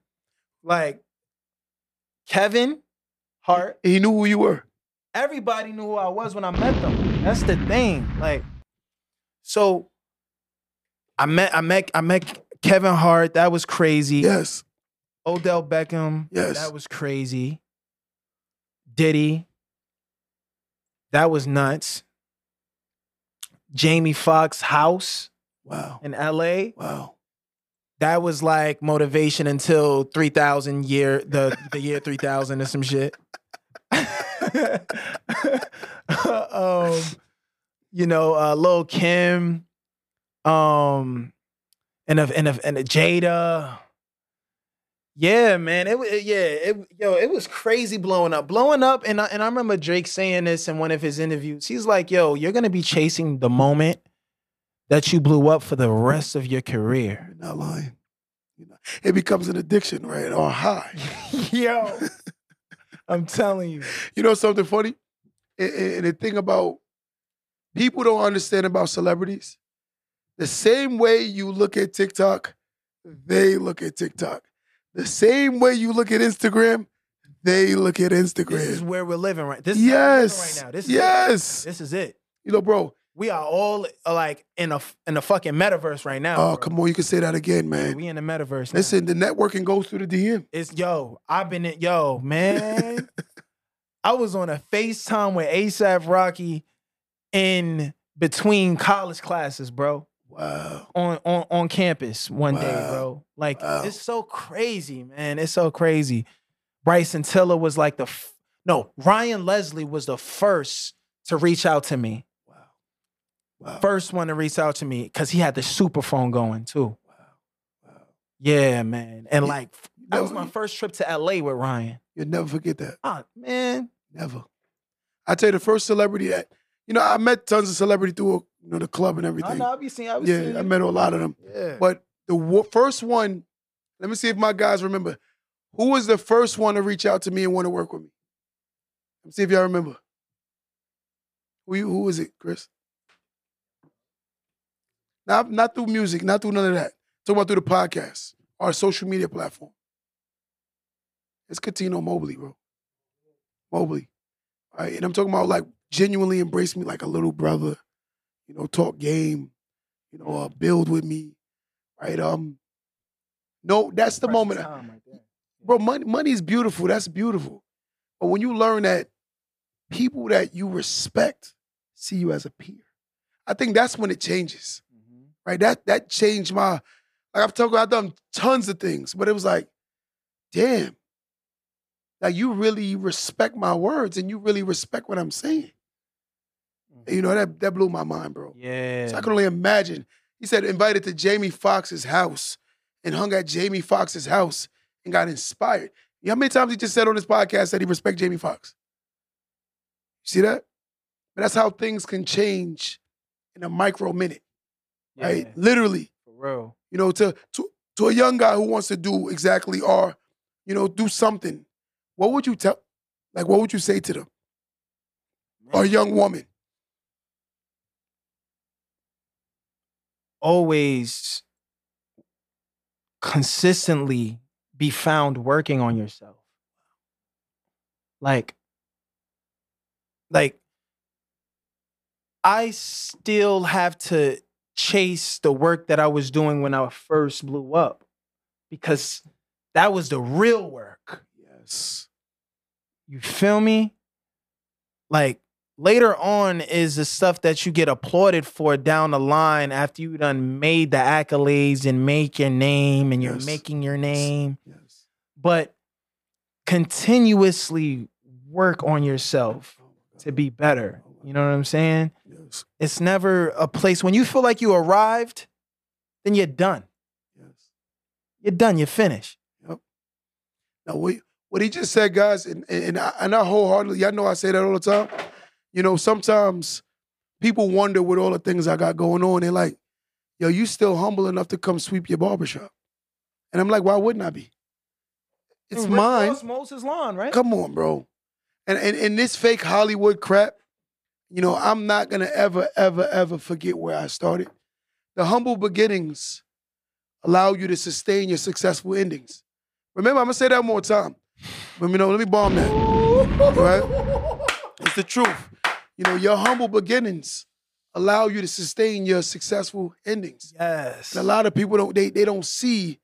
Like, Kevin Hart. He knew who you were. Everybody knew who I was when I met them. That's the thing. Like, so I met I met I met Kevin Hart. That was crazy. Yes. Odell Beckham. Yes. That was crazy. Diddy. That was nuts. Jamie Foxx house. Wow. In L A. Wow. That was like motivation until three thousand year the the year three thousand or some shit. um, you know, uh, Lil Kim, um, and of and of and of Jada. Yeah, man, it was yeah, it yo, it was crazy blowing up, blowing up, and I, and I remember Drake saying this in one of his interviews. He's like, "Yo, you're gonna be chasing the moment that you blew up for the rest of your career." You're not lying. You're not. It becomes an addiction, right? Or high. Yo, I'm telling you. You know something funny? And, and the thing about, people don't understand about celebrities. The same way you look at TikTok, they look at TikTok. The same way you look at Instagram, they look at Instagram. This is where we're living right, this is yes. where we're living right now. This is yes. It. This is it. You know, bro. We are all like in a in the fucking metaverse right now. Oh, bro. Come on, you can say that again, man. Yeah, we in the metaverse now. Listen, the networking goes through the D M. It's yo, I've been in yo, man. I was on a FaceTime with ASAP Rocky in between college classes, bro. Wow. On on on campus one wow. day, bro. Like wow. It's so crazy, man. It's so crazy. Bryson Tiller was like the f no, Ryan Leslie was the first to reach out to me. Wow. First one to reach out to me because he had the super phone going too. Wow. Wow. Yeah, man. And yeah. like that was my first trip to L A with Ryan. You'll never forget that. Oh, man. Never. I tell you, the first celebrity that, you know, I met tons of celebrity through, you know, the club and everything. I know, I've been seeing, I've been seeing. Yeah, I met a lot of them. Yeah. But the first one, let me see if my guys remember. Who was the first one to reach out to me and want to work with me? Let me see if y'all remember. Who, who was it, Chris? Not, not through music, not through none of that. Talking about through the podcast, our social media platform. It's Katino Mobley, bro. Mobley. All right, and I'm talking about like genuinely embrace me like a little brother, you know, talk game, you know, uh, build with me, right? Um, no, that's the moment. I, bro, money, money is beautiful. That's beautiful. But when you learn that people that you respect see you as a peer, I think that's when it changes. Right, that that changed my, like I've talked, I've done tons of things, but it was like, damn, like you really respect my words and you really respect what I'm saying. Mm-hmm. You know, that that blew my mind, bro. Yeah. So I can only imagine. He said invited to Jamie Foxx's house and hung at Jamie Foxx's house and got inspired. You know how many times he just said on his podcast that he respects Jamie Foxx? See that? But that's how things can change in a micro minute. Yeah. Right, literally. For real. You know, to, to to a young guy who wants to do exactly or, you know, do something. What would you tell? Like, what would you say to them? Man. Or a young woman. Always, consistently be found working on yourself. Like, like, I still have to chase the work that I was doing when I first blew up, because that was the real work. Yes. You feel me? Like later on is the stuff that you get applauded for down the line after you done made the accolades and make your name and you're yes. making your name. Yes. But continuously work on yourself to be better. You know what I'm saying? Yes. It's never a place when you feel like you arrived, then you're done. Yes. You're done. You're finished. Yep. Now, what, what he just said, guys, and, and, I, and I wholeheartedly, y'all know I say that all the time. You know, sometimes people wonder with all the things I got going on. They're like, yo, you still humble enough to come sweep your barbershop. And I'm like, why wouldn't I be? It's mine. Rick Ross mows his lawn, right? Come on, bro. And, and, and this fake Hollywood crap, you know, I'm not going to ever, ever, ever forget where I started. The humble beginnings allow you to sustain your successful endings. Remember, I'm going to say that one more time. Let me know, let me bomb that. All right? It's the truth. You know, your humble beginnings allow you to sustain your successful endings. Yes. And a lot of people, don't they, they don't see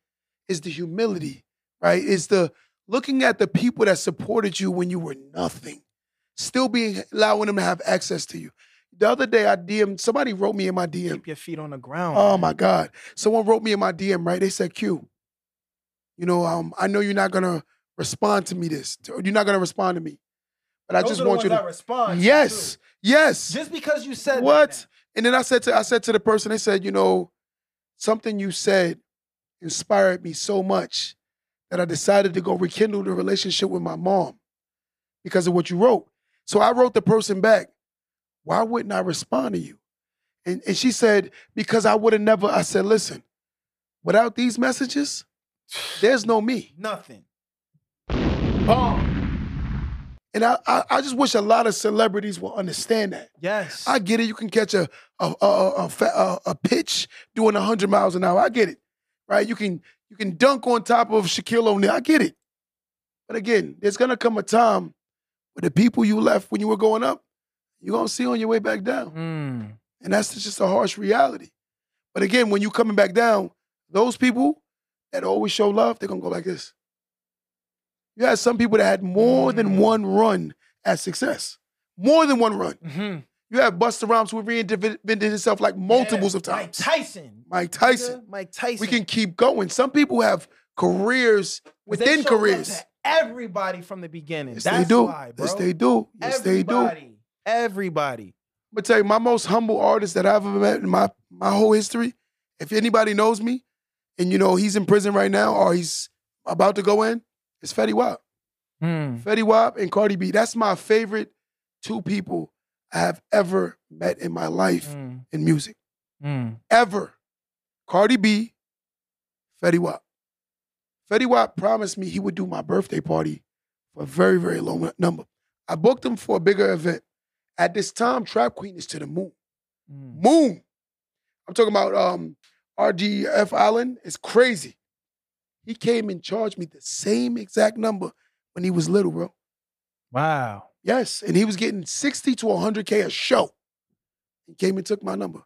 is the humility, right? It's the looking at the people that supported you when you were nothing. Still being allowing them to have access to you. The other day I D M'd, somebody wrote me in my D M. Keep your feet on the ground. Oh man. My God. Someone wrote me in my D M, right? They said, Q, you know, um, I know you're not gonna respond to me this. You're not gonna respond to me. But I Those just are the want ones you to that respond. Yes. To yes. Just because you said what? That and then I said to I said to the person, they said, you know, something you said inspired me so much that I decided to go rekindle the relationship with my mom because of what you wrote. So I wrote the person back, why wouldn't I respond to you? And, and she said, because I would have never, I said, listen, without these messages, there's no me. Nothing. Bomb. And I, I, I just wish a lot of celebrities will understand that. Yes. I get it. You can catch a, a, a, a, a pitch doing a hundred miles an hour. I get it, right? You can, you can dunk on top of Shaquille O'Neal. I get it. But again, there's going to come a time, but the people you left when you were going up, you're going to see on your way back down. Mm. And that's just a harsh reality. But again, when you're coming back down, those people that always show love, they're going to go like this. You had some people that had more mm-hmm. than one run at success. More than one run. Mm-hmm. You have Busta Rhymes who reinvented himself like multiples yeah, of times. Mike Tyson. Mike Tyson. Mike Tyson. We can keep going. Some people have careers within careers. Love to everybody from the beginning. Yes, That's they do. Why, bro. Yes, they do. Yes, everybody, they do. Everybody. I'm going to tell you, my most humble artist that I've ever met in my, my whole history, if anybody knows me, and you know he's in prison right now or he's about to go in, it's Fetty Wap. Mm. Fetty Wap and Cardi B. That's my favorite two people I have ever met in my life mm. in music. Mm. Ever. Cardi B, Fetty Wap. Fetty Wap promised me he would do my birthday party for a very, very low number. I booked him for a bigger event. At this time, Trap Queen is to the moon. Mm. Moon. I'm talking about um, R D F Island. It's crazy. He came and charged me the same exact number when he was little, bro. Wow. Yes, and he was getting sixty to a hundred K a show. He came and took my number.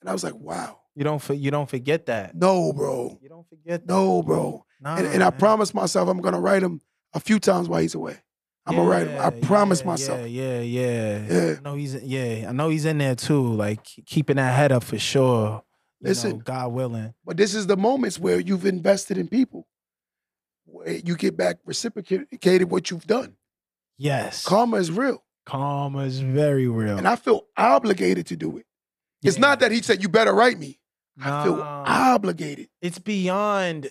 And I was like, wow. You don't for, you don't forget that. No, bro. You don't forget that. No, bro. Nah, and and I promised myself I'm going to write him a few times while he's away. I'm yeah, going to write him. I promised yeah, myself. Yeah, yeah, yeah. yeah. I know he's, yeah, I know he's in there too, like keeping that head up for sure. You Listen, know, God willing. But this is the moments where you've invested in people. You get back reciprocated what you've done. Yes. Karma is real. Karma is very real. And I feel obligated to do it. Yeah. It's not that he said, you better write me. Nah. I feel obligated. It's beyond,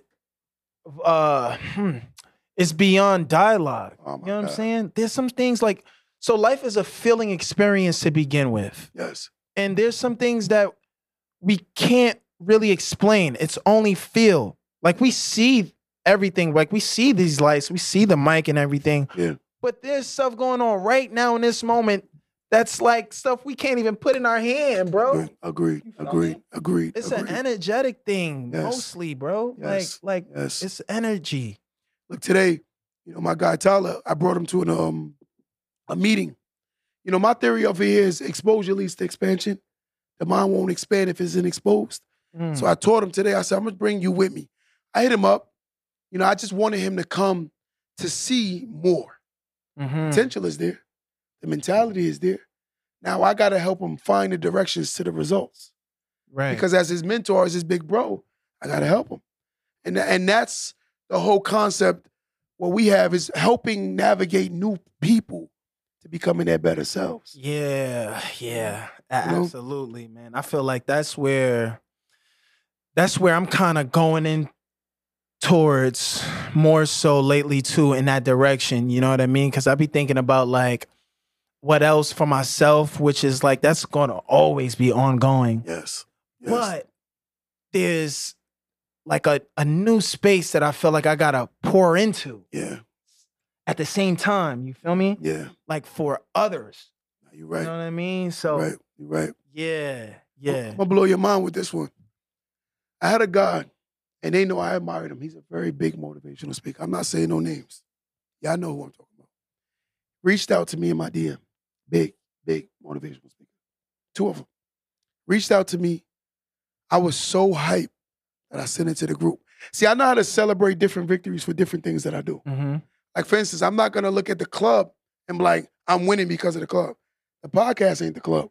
uh, hmm, it's beyond dialogue. Oh, you know God. What I'm saying? There's some things like, so life is a feeling experience to begin with. Yes. And there's some things that we can't really explain. It's only feel. Like we see everything. Like we see these lights. We see the mic and everything. Yeah. But there's stuff going on right now in this moment that's like stuff we can't even put in our hand, bro. Agreed. Agreed. Agreed. Agreed. It's agreed. An energetic thing yes. mostly, bro. Yes. Like, like yes. it's energy. Look, today, you know, my guy Tyler, I brought him to an um a meeting. You know, my theory over here is exposure leads to expansion. The mind won't expand if it's inexposed. Mm. So I told him today, I said, I'm going to bring you with me. I hit him up. You know, I just wanted him to come to see more. Mm-hmm. Potential is there. The mentality is there. Now I got to help him find the directions to the results. Right. Because as his mentor, as his big bro, I got to help him. And, and that's the whole concept. What we have is helping navigate new people to becoming their better selves. Yeah, yeah. Absolutely, man. I feel like that's where that's where I'm kind of going in towards more so lately too, in that direction. You know what I mean? Because I be thinking about like what else for myself, which is like that's going to always be ongoing. Yes. yes. But there's like a, a new space that I feel like I got to pour into. Yeah. At the same time, you feel me? Yeah. Like for others. You're right. You know what I mean? So You're right. You're right. Yeah. Yeah. I'm going to blow your mind with this one. I had a guy, and they know I admired him. He's a very big motivational speaker. I'm not saying no names. Y'all know who I'm talking about. Reached out to me in my D M. Big, big motivational speaker. Two of them. Reached out to me. I was so hyped that I sent it to the group. See, I know how to celebrate different victories for different things that I do. Mm-hmm. Like, for instance, I'm not going to look at the club and be like, I'm winning because of the club. The podcast ain't the club,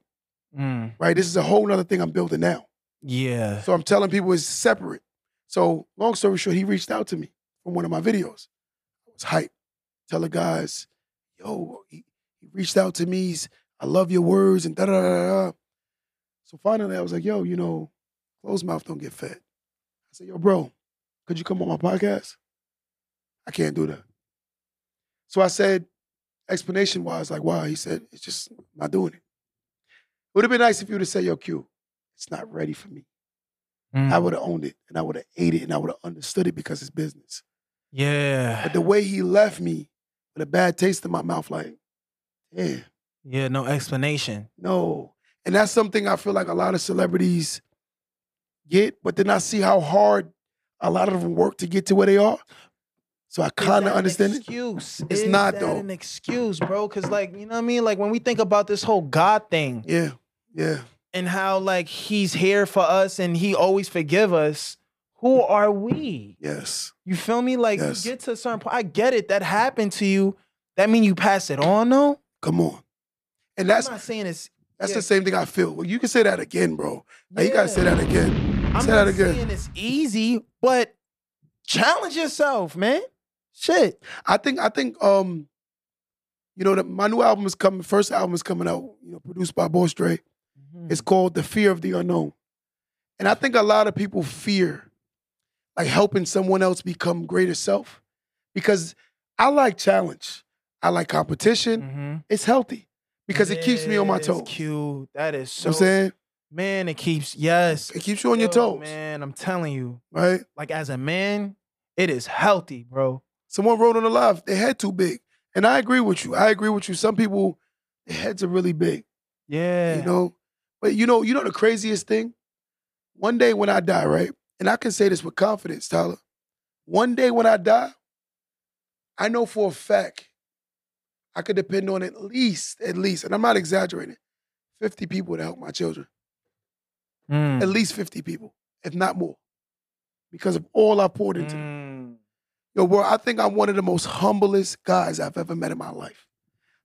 mm. right? This is a whole other thing I'm building now. Yeah. So I'm telling people it's separate. So long story short, he reached out to me from one of my videos. I was hyped. Tell the guys, yo, he, he reached out to me. He's, I love your words and da da da da. So finally, I was like, yo, you know, closed mouth don't get fed. I said, yo, bro, could you come on my podcast? I can't do that. So I said, explanation-wise, like, wow, he said, it's just not doing it. It would have been nice if you would have said, yo, Q, it's not ready for me. Mm. I would have owned it, and I would have ate it, and I would have understood it because it's business. Yeah. But the way he left me with a bad taste in my mouth, like, yeah. Yeah, no explanation. No. And that's something I feel like a lot of celebrities get, but then I see how hard a lot of them work to get to where they are. So I kind of understand excuse? It. It's Is not that though. An excuse, bro. Cause like, you know what I mean? Like when we think about this whole God thing. Yeah. Yeah. And how like he's here for us and he always forgive us. Who are we? Yes. You feel me? Like yes. you get to a certain point. I get it. That happened to you. That mean you pass it on though? Come on. And that's I'm not saying it's that's yeah. the same thing I feel. Well, you can say that again, bro. Like, yeah. You gotta say that again. I'm say not that again. saying it's easy, but challenge yourself, man. Shit. I think I think um, you know, the, my new album is coming. First album is coming out. You know, produced by Boss Dre. Mm-hmm. It's called The Fear of the Unknown, and I think a lot of people fear like helping someone else become greater self, because I like challenge. I like competition. Mm-hmm. It's healthy because yeah, it keeps me on my toes. Cute. That is so. You know what I'm saying. Man, it keeps, yes. It keeps you on Yo, your toes. Man, I'm telling you. Right? Like, as a man, it is healthy, bro. Someone wrote on the live, their head too big. And I agree with you. I agree with you. Some people, their heads are really big. Yeah. You know? But you know, you know the craziest thing? One day when I die, right? And I can say this with confidence, Tyler. One day when I die, I know for a fact I could depend on at least, at least, and I'm not exaggerating, fifty people to help my children. Mm. At least fifty people, if not more, because of all I poured into mm. them. Yo, bro, I think I'm one of the most humblest guys I've ever met in my life.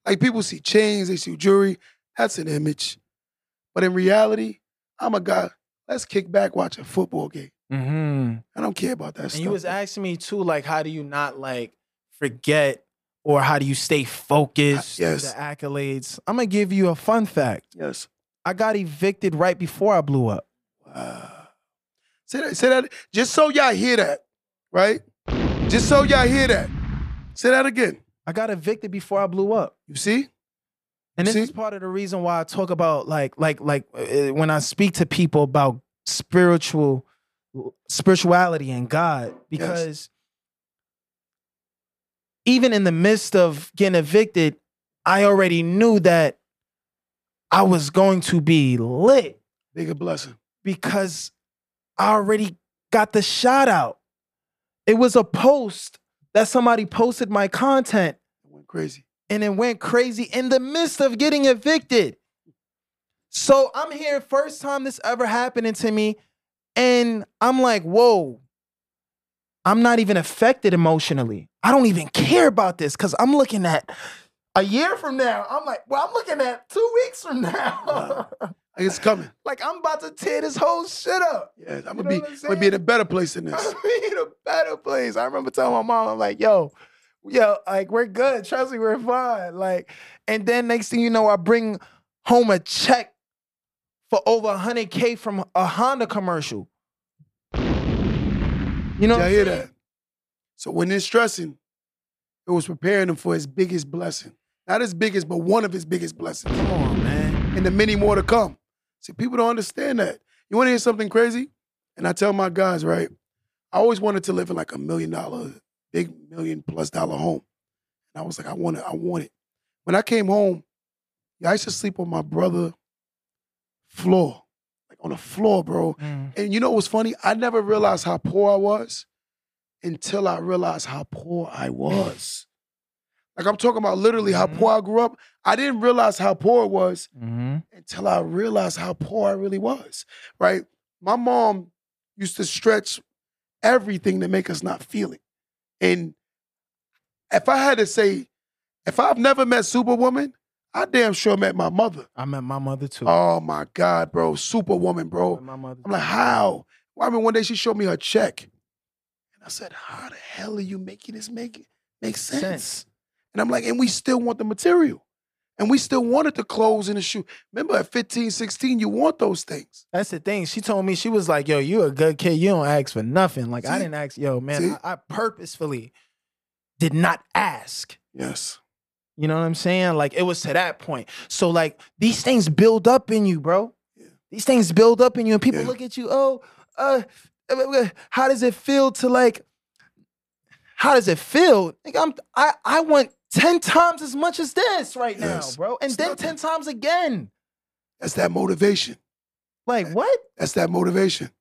Like, people see chains, they see jewelry. That's an image. But in reality, I'm a guy. Let's kick back, watch a football game. Mm-hmm. I don't care about that and stuff. And you was asking me, too, like, how do you not, like, forget or how do you stay focused? I, yes. The accolades. I'm going to give you a fun fact. Yes. I got evicted right before I blew up. Wow. Say that, say that. Just so y'all hear that, right? Just so y'all hear that. Say that again. I got evicted before I blew up. You see? And this see? is part of the reason why I talk about, like, like, like uh, when I speak to people about spiritual, spirituality and God, because yes. even in the midst of getting evicted, I already knew that I was going to be lit. Big blessing. Because I already got the shout out. It was a post that somebody posted my content. It went crazy. And it went crazy in the midst of getting evicted. So I'm here, first time this ever happening to me. And I'm like, whoa, I'm not even affected emotionally. I don't even care about this because I'm looking at... a year from now, I'm like, well, I'm looking at two weeks from now. Wow. It's coming. Like, I'm about to tear this whole shit up. Yeah, I'm going to be in a better place than this. I'm going to be in a better place. I remember telling my mom, I'm like, yo, yo, like, we're good. Trust me, we're fine. Like, and then next thing you know, I bring home a check for over one hundred K from a Honda commercial. You know what I hear that? So when they're stressing, it was preparing him for his biggest blessing. Not his biggest, but one of his biggest blessings. Come on, man. And the many more to come. See, people don't understand that. You want to hear something crazy? And I tell my guys, right, I always wanted to live in like a million dollar, big million plus dollar home. And I was like, I want it, I want it. When I came home, I used to sleep on my brother's floor. Like on the floor, bro. Mm. And you know what's funny? I never realized how poor I was until I realized how poor I was. Like, I'm talking about literally how mm-hmm. poor I grew up. I didn't realize how poor it was mm-hmm. until I realized how poor I really was, right? My mom used to stretch everything to make us not feel it. And if I had to say, if I've never met Superwoman, I damn sure met my mother. I met my mother too. Oh my God, bro. Superwoman, bro. I met my mother I'm like, how? Well, I mean, one day she showed me her check. I said, how the hell are you making this make, make sense? sense? And I'm like, and we still want the material. And we still wanted the clothes and the shoe. Remember at fifteen, sixteen, you want those things. That's the thing. She told me, she was like, yo, you a good kid. You don't ask for nothing. Like, see? I didn't ask, yo, man, I, I purposefully did not ask. Yes. You know what I'm saying? Like, it was to that point. So, like, these things build up in you, bro. Yeah. These things build up in you. And people yeah. look at you, oh, uh... how does it feel to like, how does it feel? Like I'm, I, I want ten times as much as this right yes. now, bro. And it's then nothing. ten times again. That's that motivation. Like that, what? That's that motivation.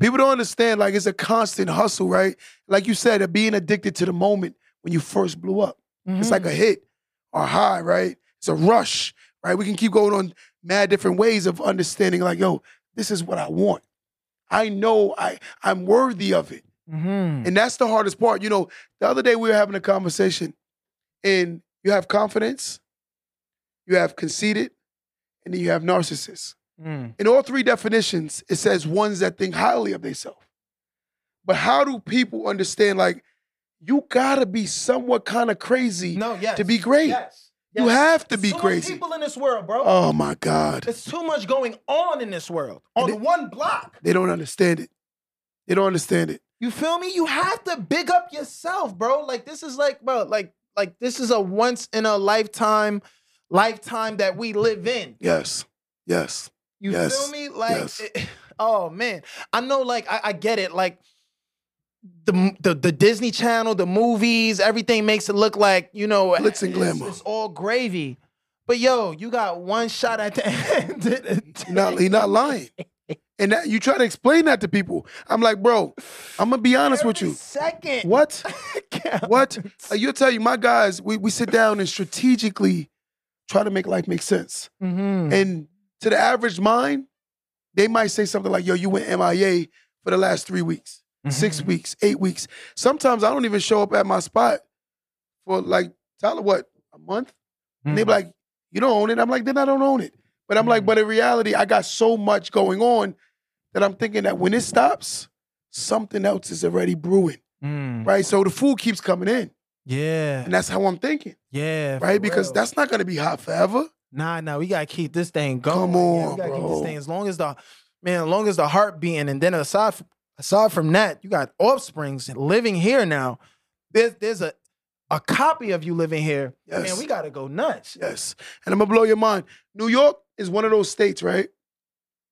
People don't understand, like, it's a constant hustle, right? Like you said, of being addicted to the moment when you first blew up. Mm-hmm. It's like a hit or high, right? It's a rush, right? We can keep going on mad different ways of understanding, like, yo, this is what I want. I know I, I'm worthy of it. Mm-hmm. And that's the hardest part. You know, the other day we were having a conversation, and you have confidence, you have conceited, and then you have narcissist. Mm. In all three definitions, it says ones that think highly of themselves. But how do people understand, like, you gotta be somewhat kind of crazy no, yes. to be great. Yes. Yes. You have to be so crazy. People in this world, bro. Oh my God. There's too much going on in this world. On they, one block. They don't understand it. They don't understand it. You feel me? You have to big up yourself, bro. Like this is like, bro, like, like this is a once in a lifetime, lifetime that we live in. Yes. Yes. You yes. feel me? Like, yes. it, oh man. I know, like, I, I get it. Like, The, the the Disney Channel, the movies, everything makes it look like, you know, glitz and glamour. It's, it's all gravy. But yo, you got one shot at the end. He's not, he not lying. And that, you try to explain that to people. I'm like, bro, I'm gonna be honest Every with you. Second. What? What? Uh, you'll tell you, my guys, we, we sit down and strategically try to make life make sense. Mm-hmm. And to the average mind, they might say something like, yo, you went M I A for the last three weeks. Mm-hmm. Six weeks, eight weeks. Sometimes I don't even show up at my spot for like, Tyler, what, a month? Mm-hmm. And they be like, you don't own it. I'm like, then I don't own it. But I'm mm-hmm. like, but in reality, I got so much going on that I'm thinking that when it stops, something else is already brewing, mm. right? So the food keeps coming in. Yeah. And that's how I'm thinking. Yeah. Right? Because real. That's not going to be hot forever. Nah, nah, we got to keep this thing going. Come on, yeah, we gotta bro. Keep this thing. As long as the, man, as long as the heart beating, and then aside from, Aside from that, you got offsprings living here now. There's, there's a, a copy of you living here. Yes. Man, we got to go nuts. Yes. And I'm going to blow your mind. New York is one of those states, right?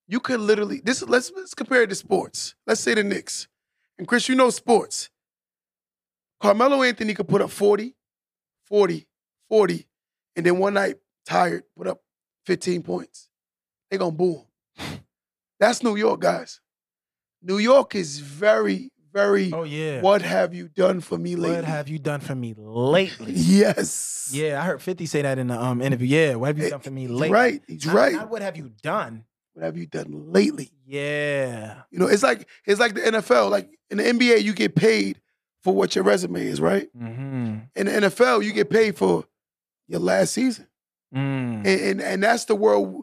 You could literally, this let's, let's compare it to sports. Let's say the Knicks. And Chris, you know sports. Carmelo Anthony could put up forty, forty, forty, and then one night, tired, put up fifteen points. They're going to boo him. That's New York, guys. New York is very, very, oh, yeah. what have you done for me lately? What have you done for me lately? Yes. Yeah, I heard fifty say that in the um, interview. Yeah, what have you it, done for me lately? Right, he's not, right. Not what have you done? What have you done lately? Yeah. You know, it's like it's like the N F L. Like in the N B A, you get paid for what your resume is, right? Mm-hmm. In the N F L, you get paid for your last season. Mm. And, and and that's the world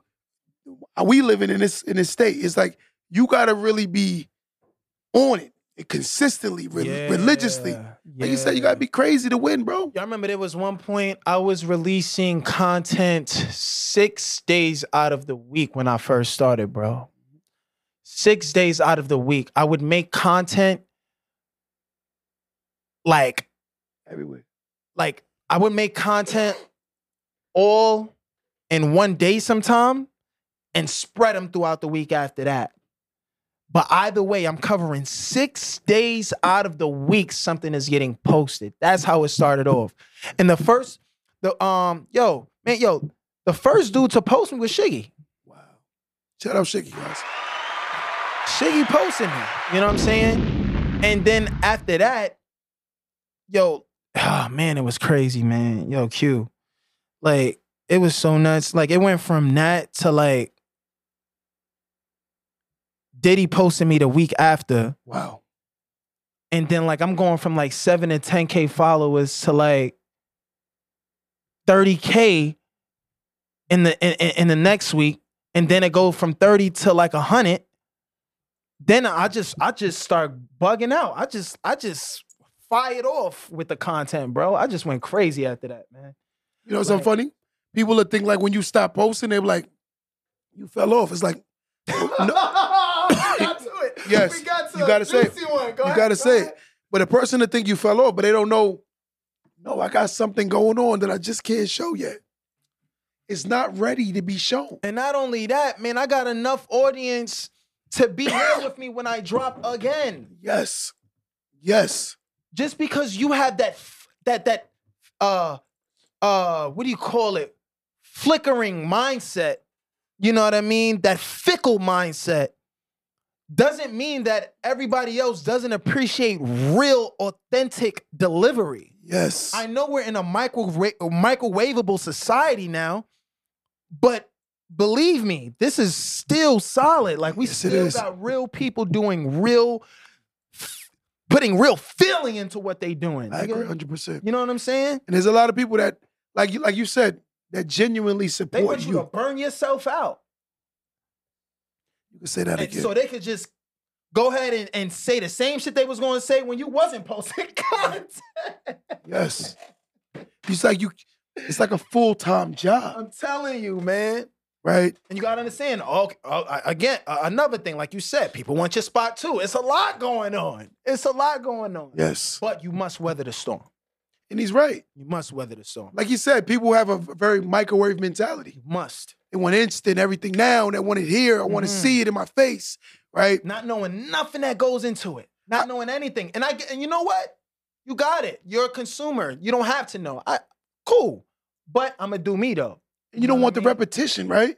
we live in in this, in this state. It's like, you got to really be on it, it consistently, re yeah, religiously. Yeah. Like you said, you got to be crazy to win, bro. Y'all remember there was one point I was releasing content six days out of the week when I first started, bro. Six days out of the week. I would make content like... Every week. Like, I would make content all in one day sometime and spread them throughout the week after that. But either way, I'm covering six days out of the week, something is getting posted. That's how it started off. And the first, the um, yo, man, yo, the first dude to post me was Shiggy. Wow. Shout out Shiggy, guys. Shiggy posted me. You know what I'm saying? And then after that, yo, oh man, it was crazy, man. Yo, Q. Like, it was so nuts. Like, it went from that to like, Diddy posted me the week after. Wow. And then like I'm going from like seven to ten K followers to like thirty K in the in, in the next week. And then it go from thirty to like a hundred. Then I just I just start bugging out. I just I just fired off with the content, bro. I just went crazy after that, man. You know what's like, so funny? People would think like when you stop posting, they're like, you fell off. It's like, no. Yes, we got to you gotta say it. Go you ahead, gotta go say ahead. It. But a person to think you fell off, but they don't know. No, I got something going on that I just can't show yet. It's not ready to be shown. And not only that, man, I got enough audience to be here with me when I drop again. Yes, yes. Just because you have that that that uh uh what do you call it? Flickering mindset. You know what I mean? That fickle mindset. Doesn't mean that everybody else doesn't appreciate real, authentic delivery. Yes. I know we're in a micro microwavable society now, but believe me, this is still solid. Like, we yes, still got real people doing real, putting real feeling into what they doing. I agree one hundred percent. You know what I'm saying? And there's a lot of people that, like you, like you said, that genuinely support you. They want you to burn yourself out. You can say that and again. So they could just go ahead and, and say the same shit they was going to say when you wasn't posting content. Yes. It's like, you, it's like a full-time job. I'm telling you, man. Right. And you got to understand, all, all, again, uh, another thing, like you said, people want your spot too. It's a lot going on. It's a lot going on. Yes. But you must weather the storm. And he's right. You must weather the storm. Like you said, people have a very microwave mentality. You must. They want instant everything now, and they want it here. I mm-hmm. want to see it in my face, right? Not knowing nothing that goes into it. Not I, knowing anything. And I and you know what? You got it. You're a consumer. You don't have to know. I Cool. But I'm going to do me, though. You, you don't want I mean? the repetition, right?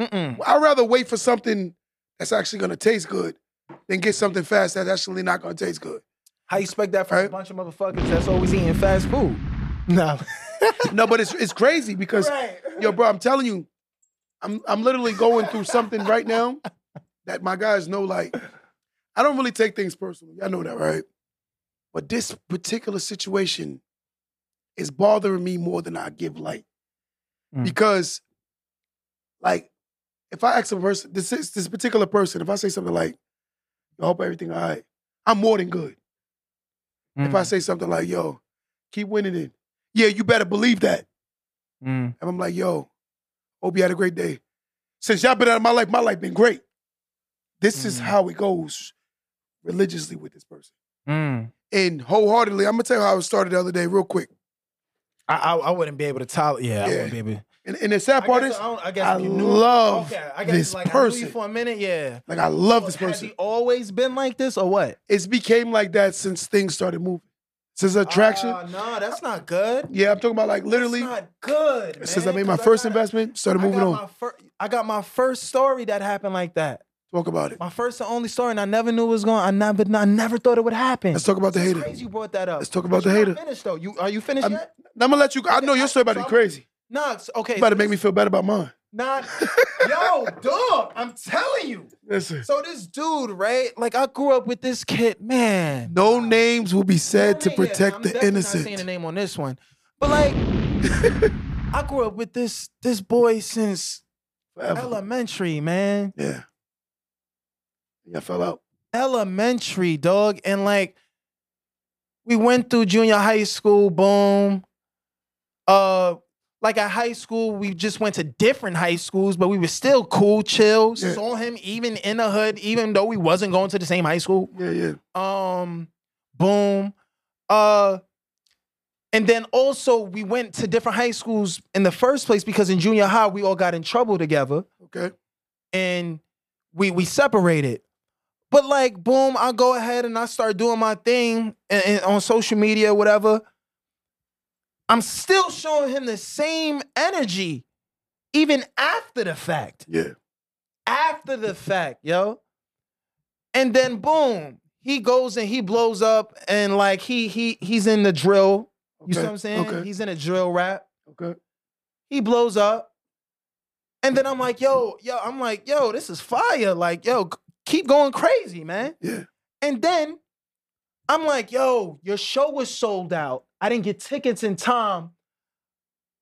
Mm-mm. I'd rather wait for something that's actually going to taste good than get something fast that's actually not going to taste good. How you expect that from right? a bunch of motherfuckers that's always eating fast food? No. No, but it's it's crazy because, right. yo, bro, I'm telling you, I'm I'm literally going through something right now that my guys know, like, I don't really take things personally. I know that, right? But this particular situation is bothering me more than I give light. Mm. Because, like, if I ask a person, this is, this particular person, if I say something like, I hope everything all right, I'm more than good. Mm. If I say something like, yo, keep winning it. Yeah, you better believe that. Mm. And I'm like, yo, hope you had a great day. Since y'all been out of my life, my life been great. This mm. is how it goes religiously with this person. Mm. And wholeheartedly, I'm going to tell you how it started the other day real quick. I, I, I wouldn't be able to tolerate. Yeah, yeah, I wouldn't be able to. And, and the sad part is, I, I, guess I you knew, love okay, I guess, this like, person. I knew you for a minute, yeah. Like, I love so, this person. Has he always been like this or what? It's became like that since things started moving. Since attraction. Uh, no, that's not good. Yeah, I'm talking about like literally. That's not good, man. Since I made my first gotta, investment, started moving I on. Fir- I got my first story that happened like that. Talk about it. My first and only story, and I never knew it was going. I never, I never thought it would happen. Let's talk about the hater. It's crazy you brought that up. Let's talk about but the hater. Finished though. You are you finished I'm, yet? I'm gonna let you. I know your story about to be crazy. Nah, okay. You about to make me feel bad about mine. Nah, yo, dog. I'm telling you. Listen. So this dude, right? Like, I grew up with this kid, man. No names will be said no to protect yeah, I'm the innocent. Not saying the name on this one, but like, I grew up with this this boy since Forever. elementary, man. Yeah. Yeah, I fell out. Elementary, dog. And like, we went through junior high school, boom. Uh, like at high school, we just went to different high schools, but we were still cool, chill. Yeah. Saw him even in the hood, even though we wasn't going to the same high school. Yeah, yeah. Um, boom. Uh, and then also we went to different high schools in the first place because in junior high, we all got in trouble together. Okay. And we we separated. But like, boom, I go ahead and I start doing my thing and, and on social media, whatever. I'm still showing him the same energy, even after the fact. Yeah. After the fact, yo. And then boom, he goes and he blows up and like he he he's in the drill. Okay. You see what I'm saying? Okay. He's in a drill rap. Okay. He blows up. And then I'm like, yo, yo, I'm like, yo, this is fire. Like, yo, keep going crazy, man. Yeah. And then I'm like, yo, your show was sold out. I didn't get tickets in time.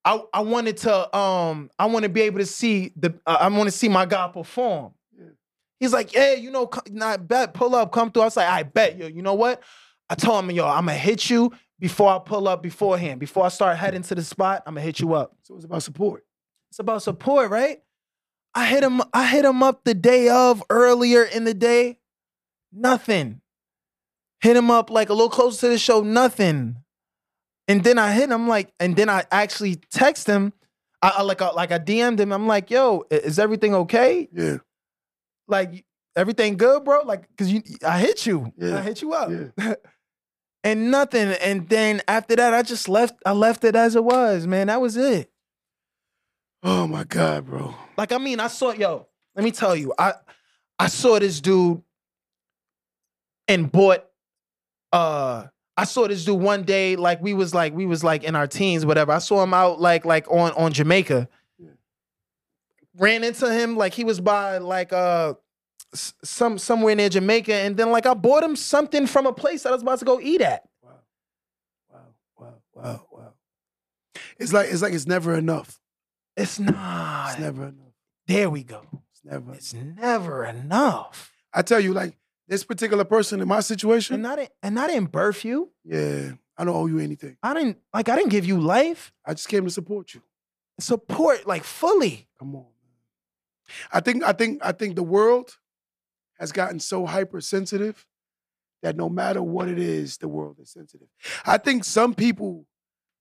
I I wanted to um I want to be able to see the uh, I want to see my guy perform. Yeah. He's like, yeah, you know, I bet pull up, come through. I was like, I bet yo, you know what? I told him, yo, I'm gonna hit you before I pull up beforehand. Before I start heading to the spot, I'm gonna hit you up. So it was about support. It's about support, right? I hit him, I hit him up the day of, earlier in the day, nothing. Hit him up like a little closer to the show, nothing. And then I hit him like, and then I actually text him, I, I like, I, like I D M'd him. I'm like, yo, is everything okay? Yeah. Like, everything good, bro? Like, cause you, I hit you, yeah. I hit you up, yeah. And nothing. And then after that, I just left. I left it as it was, man. That was it. Oh my God, bro. Like, I mean, I saw, yo, let me tell you, I I saw this dude and bought, uh, I saw this dude one day, like we was like, we was like in our teens, whatever. I saw him out like like on, on Jamaica. Yeah. ran into him like he was by like uh some somewhere near Jamaica, and then like I bought him something from a place that I was about to go eat at. Wow, wow, wow, wow, wow. It's like it's like it's never enough. It's not. It's never enough. There we go. It's never. It's never enough. I tell you, like this particular person in my situation, and I didn't, and I didn't birth you. Yeah, I don't owe you anything. I didn't like. I didn't give you life. I just came to support you. Support like fully. Come on. I think I think I think the world has gotten so hypersensitive that no matter what it is, the world is sensitive. I think some people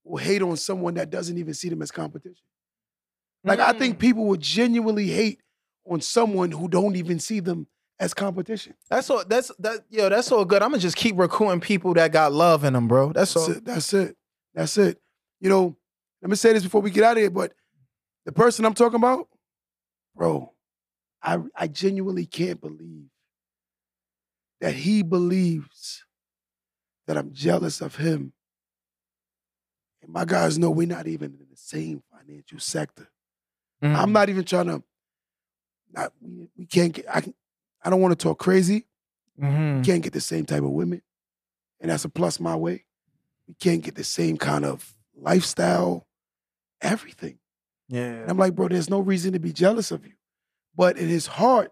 will hate on someone that doesn't even see them as competition. Like mm. I think people will genuinely hate on someone who don't even see them as competition. That's all. That's that. Yo, that's all good. I'm gonna just keep recruiting people that got love in them, bro. That's, that's all. It, that's it. That's it. You know. Let me say this before we get out of here, but the person I'm talking about, bro, I, I genuinely can't believe that he believes that I'm jealous of him. And my guys know we're not even in the same financial sector. Mm. I'm not even trying to, not, we, we can't get, I, can, I don't want to talk crazy. Mm-hmm. We can't get the same type of women. And that's a plus my way. We can't get the same kind of lifestyle, everything. Yeah. And I'm like, bro, there's no reason to be jealous of you. But in his heart,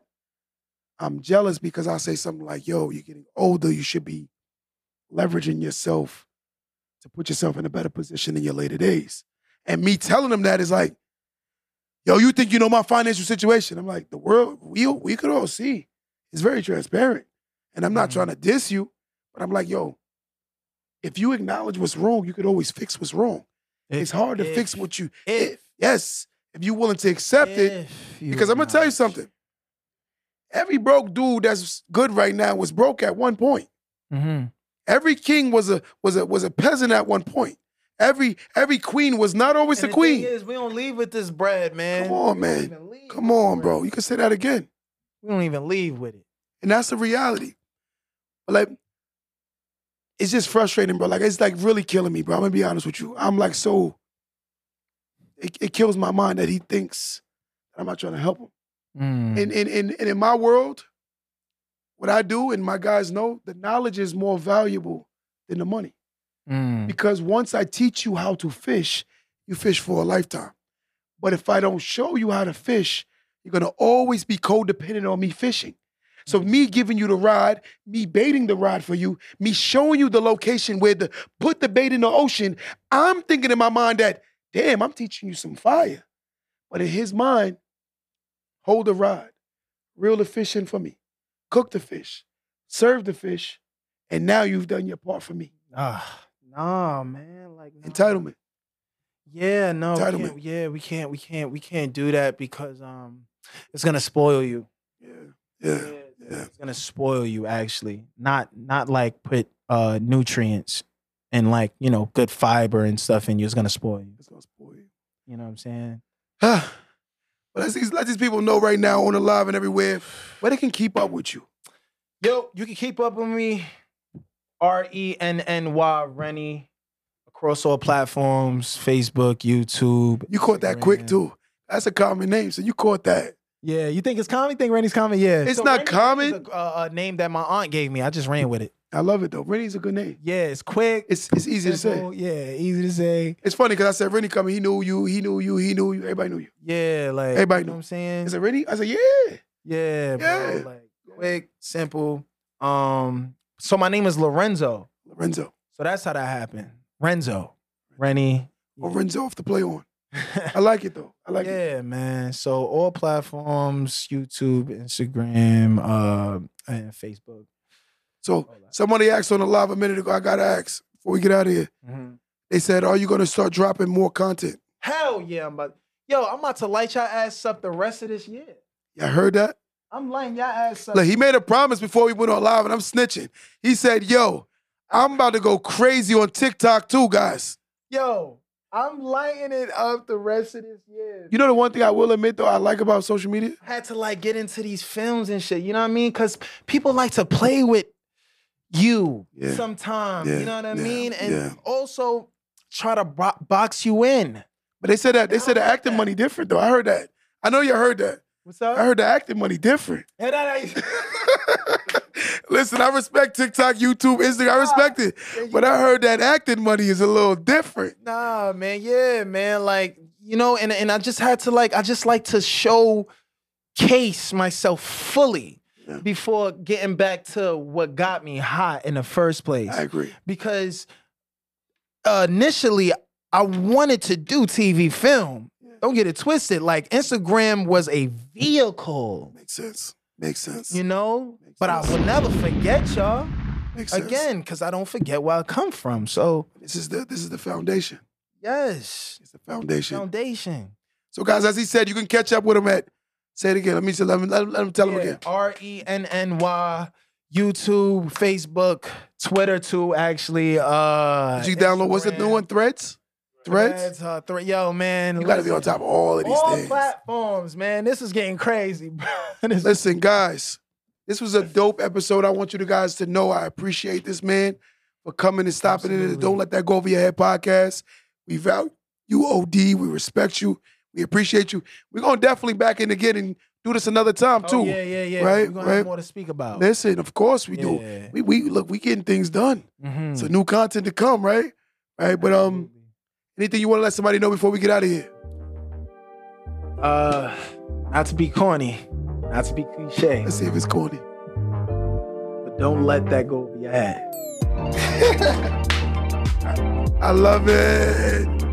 I'm jealous because I say something like, yo, you're getting older. You should be leveraging yourself to put yourself in a better position in your later days. And me telling him that is like, yo, you think you know my financial situation? I'm like, the world, we, we could all see. It's very transparent. And I'm not mm-hmm. trying to diss you, but I'm like, yo, if you acknowledge what's wrong, you could always fix what's wrong. If, it's hard to if, fix what you... If, if Yes, if you're willing to accept it. Because I'm going to tell you something. Every broke dude that's good right now was broke at one point. Mm-hmm. Every king was a was a, was a peasant at one point. Every every queen was not always and a the queen. Thing is, we don't leave with this bread, man. Come on, man. Come on, bro. You can say that again. We don't even leave with it. And that's the reality. But like... It's just frustrating, bro. Like, it's like really killing me, bro. I'm gonna be honest with you. I'm like so, it, it kills my mind that he thinks that I'm not trying to help him. Mm. And, and, and, and in my world, what I do and my guys know, the knowledge is more valuable than the money. Mm. Because once I teach you how to fish, you fish for a lifetime. But if I don't show you how to fish, you're gonna always be codependent on me fishing. So me giving you the rod, me baiting the rod for you, me showing you the location where to put the bait in the ocean, I'm thinking in my mind that, damn, I'm teaching you some fire. But in his mind, hold the rod, reel the fish in for me, cook the fish, serve the fish, and now you've done your part for me. Nah, nah, man. Like nah. Entitlement. Yeah, no. Entitlement. We yeah, we can't, we can't, we can't do that because um, it's gonna spoil you. Yeah. Yeah. yeah. Yeah. It's gonna spoil you, actually. Not not like put uh, nutrients and like you know good fiber and stuff in you. It's gonna spoil you. It's gonna spoil you. You know what I'm saying? But let these let these people know right now on the live and everywhere where they can keep up with you. Yo, you can keep up with me. R E N N Y Rennie across all platforms: Facebook, YouTube. You caught Instagram. That quick too. That's a common name, so you caught that. Yeah, you think it's common? Think Rennie's common? Yeah, it's so not Rennie common. Is a, uh, a name that my aunt gave me. I just ran with it. I love it though. Rennie's a good name. Yeah, it's quick. It's it's easy simple. To say. Yeah, easy to say. It's funny because I said Rennie coming. He knew you. He knew you. He knew you. Everybody knew you. Yeah, like everybody knew. You know what I'm saying? Is it Rennie? I said yeah. Yeah, bro. Yeah. Like quick, simple. Um, so my name is Lorenzo. Lorenzo. So that's how that happened. Renzo, Rennie. Well, Renzo off the play on. I like it though. I like yeah, it. Yeah, man. So all platforms, YouTube, Instagram, uh, and Facebook. So somebody asked on the live a minute ago, I gotta ask before we get out of here. Mm-hmm. They said, are you gonna start dropping more content? Hell yeah, I'm about yo, I'm about to light y'all ass up the rest of this year. Y'all heard that? I'm lighting y'all ass up. Look, he made a promise before we went on live, and I'm snitching. He said, yo, I'm about to go crazy on TikTok too, guys. Yo. I'm lighting it up the rest of this year. You know the one thing I will admit, though, I like about social media? I had to, like, get into these films and shit. You know what I mean? Because people like to play with you yeah. sometimes. Yeah. You know what I yeah. mean? And yeah. also try to bo box you in. But they said that. They said the acting money different, though. I heard that. I know you heard that. What's up? I heard the acting money different. Hey, that ain't... Listen, I respect TikTok, YouTube, Instagram. I respect it. But I heard that acting money is a little different. Nah, man. Yeah, man. Like, you know, and, and I just had to, like, I just like to showcase myself fully yeah. before getting back to what got me hot in the first place. I agree. Because uh, initially, I wanted to do T V film. Yeah. Don't get it twisted. Like, Instagram was a vehicle. Makes sense. Makes sense. You know? Makes but sense. I will never forget y'all. Makes sense. Again, because I don't forget where I come from. So this is the this is the foundation. Yes. It's the foundation. Foundation. So guys, as he said, you can catch up with him at say it again. Let me just let him let him, let him tell yeah. him again. R E N N Y, YouTube, Facebook, Twitter too, actually. Uh Did you download Instagram. What's the new one? Threads? Threads? Uh, th Yo, man. You got to be on top of all of these all things. All platforms, man. This is getting crazy, bro. Listen, guys, this was a dope episode. I want you guys to know I appreciate this, man, for coming and stopping in the Don't Let That Go Over Your Head podcast. We value you, O D. We respect you. We appreciate you. We're going to definitely back in again and do this another time, oh, too. Yeah, yeah, yeah. Right? We're going right? to have more to speak about. Listen, of course we yeah. do. We, we Look, we getting things done. Mm-hmm. So new content to come, right? Right, but um. anything you want to let somebody know before we get out of here? Uh, not to be corny, not to be cliche. Let's see if it's corny. But don't let that go over your head. I love it.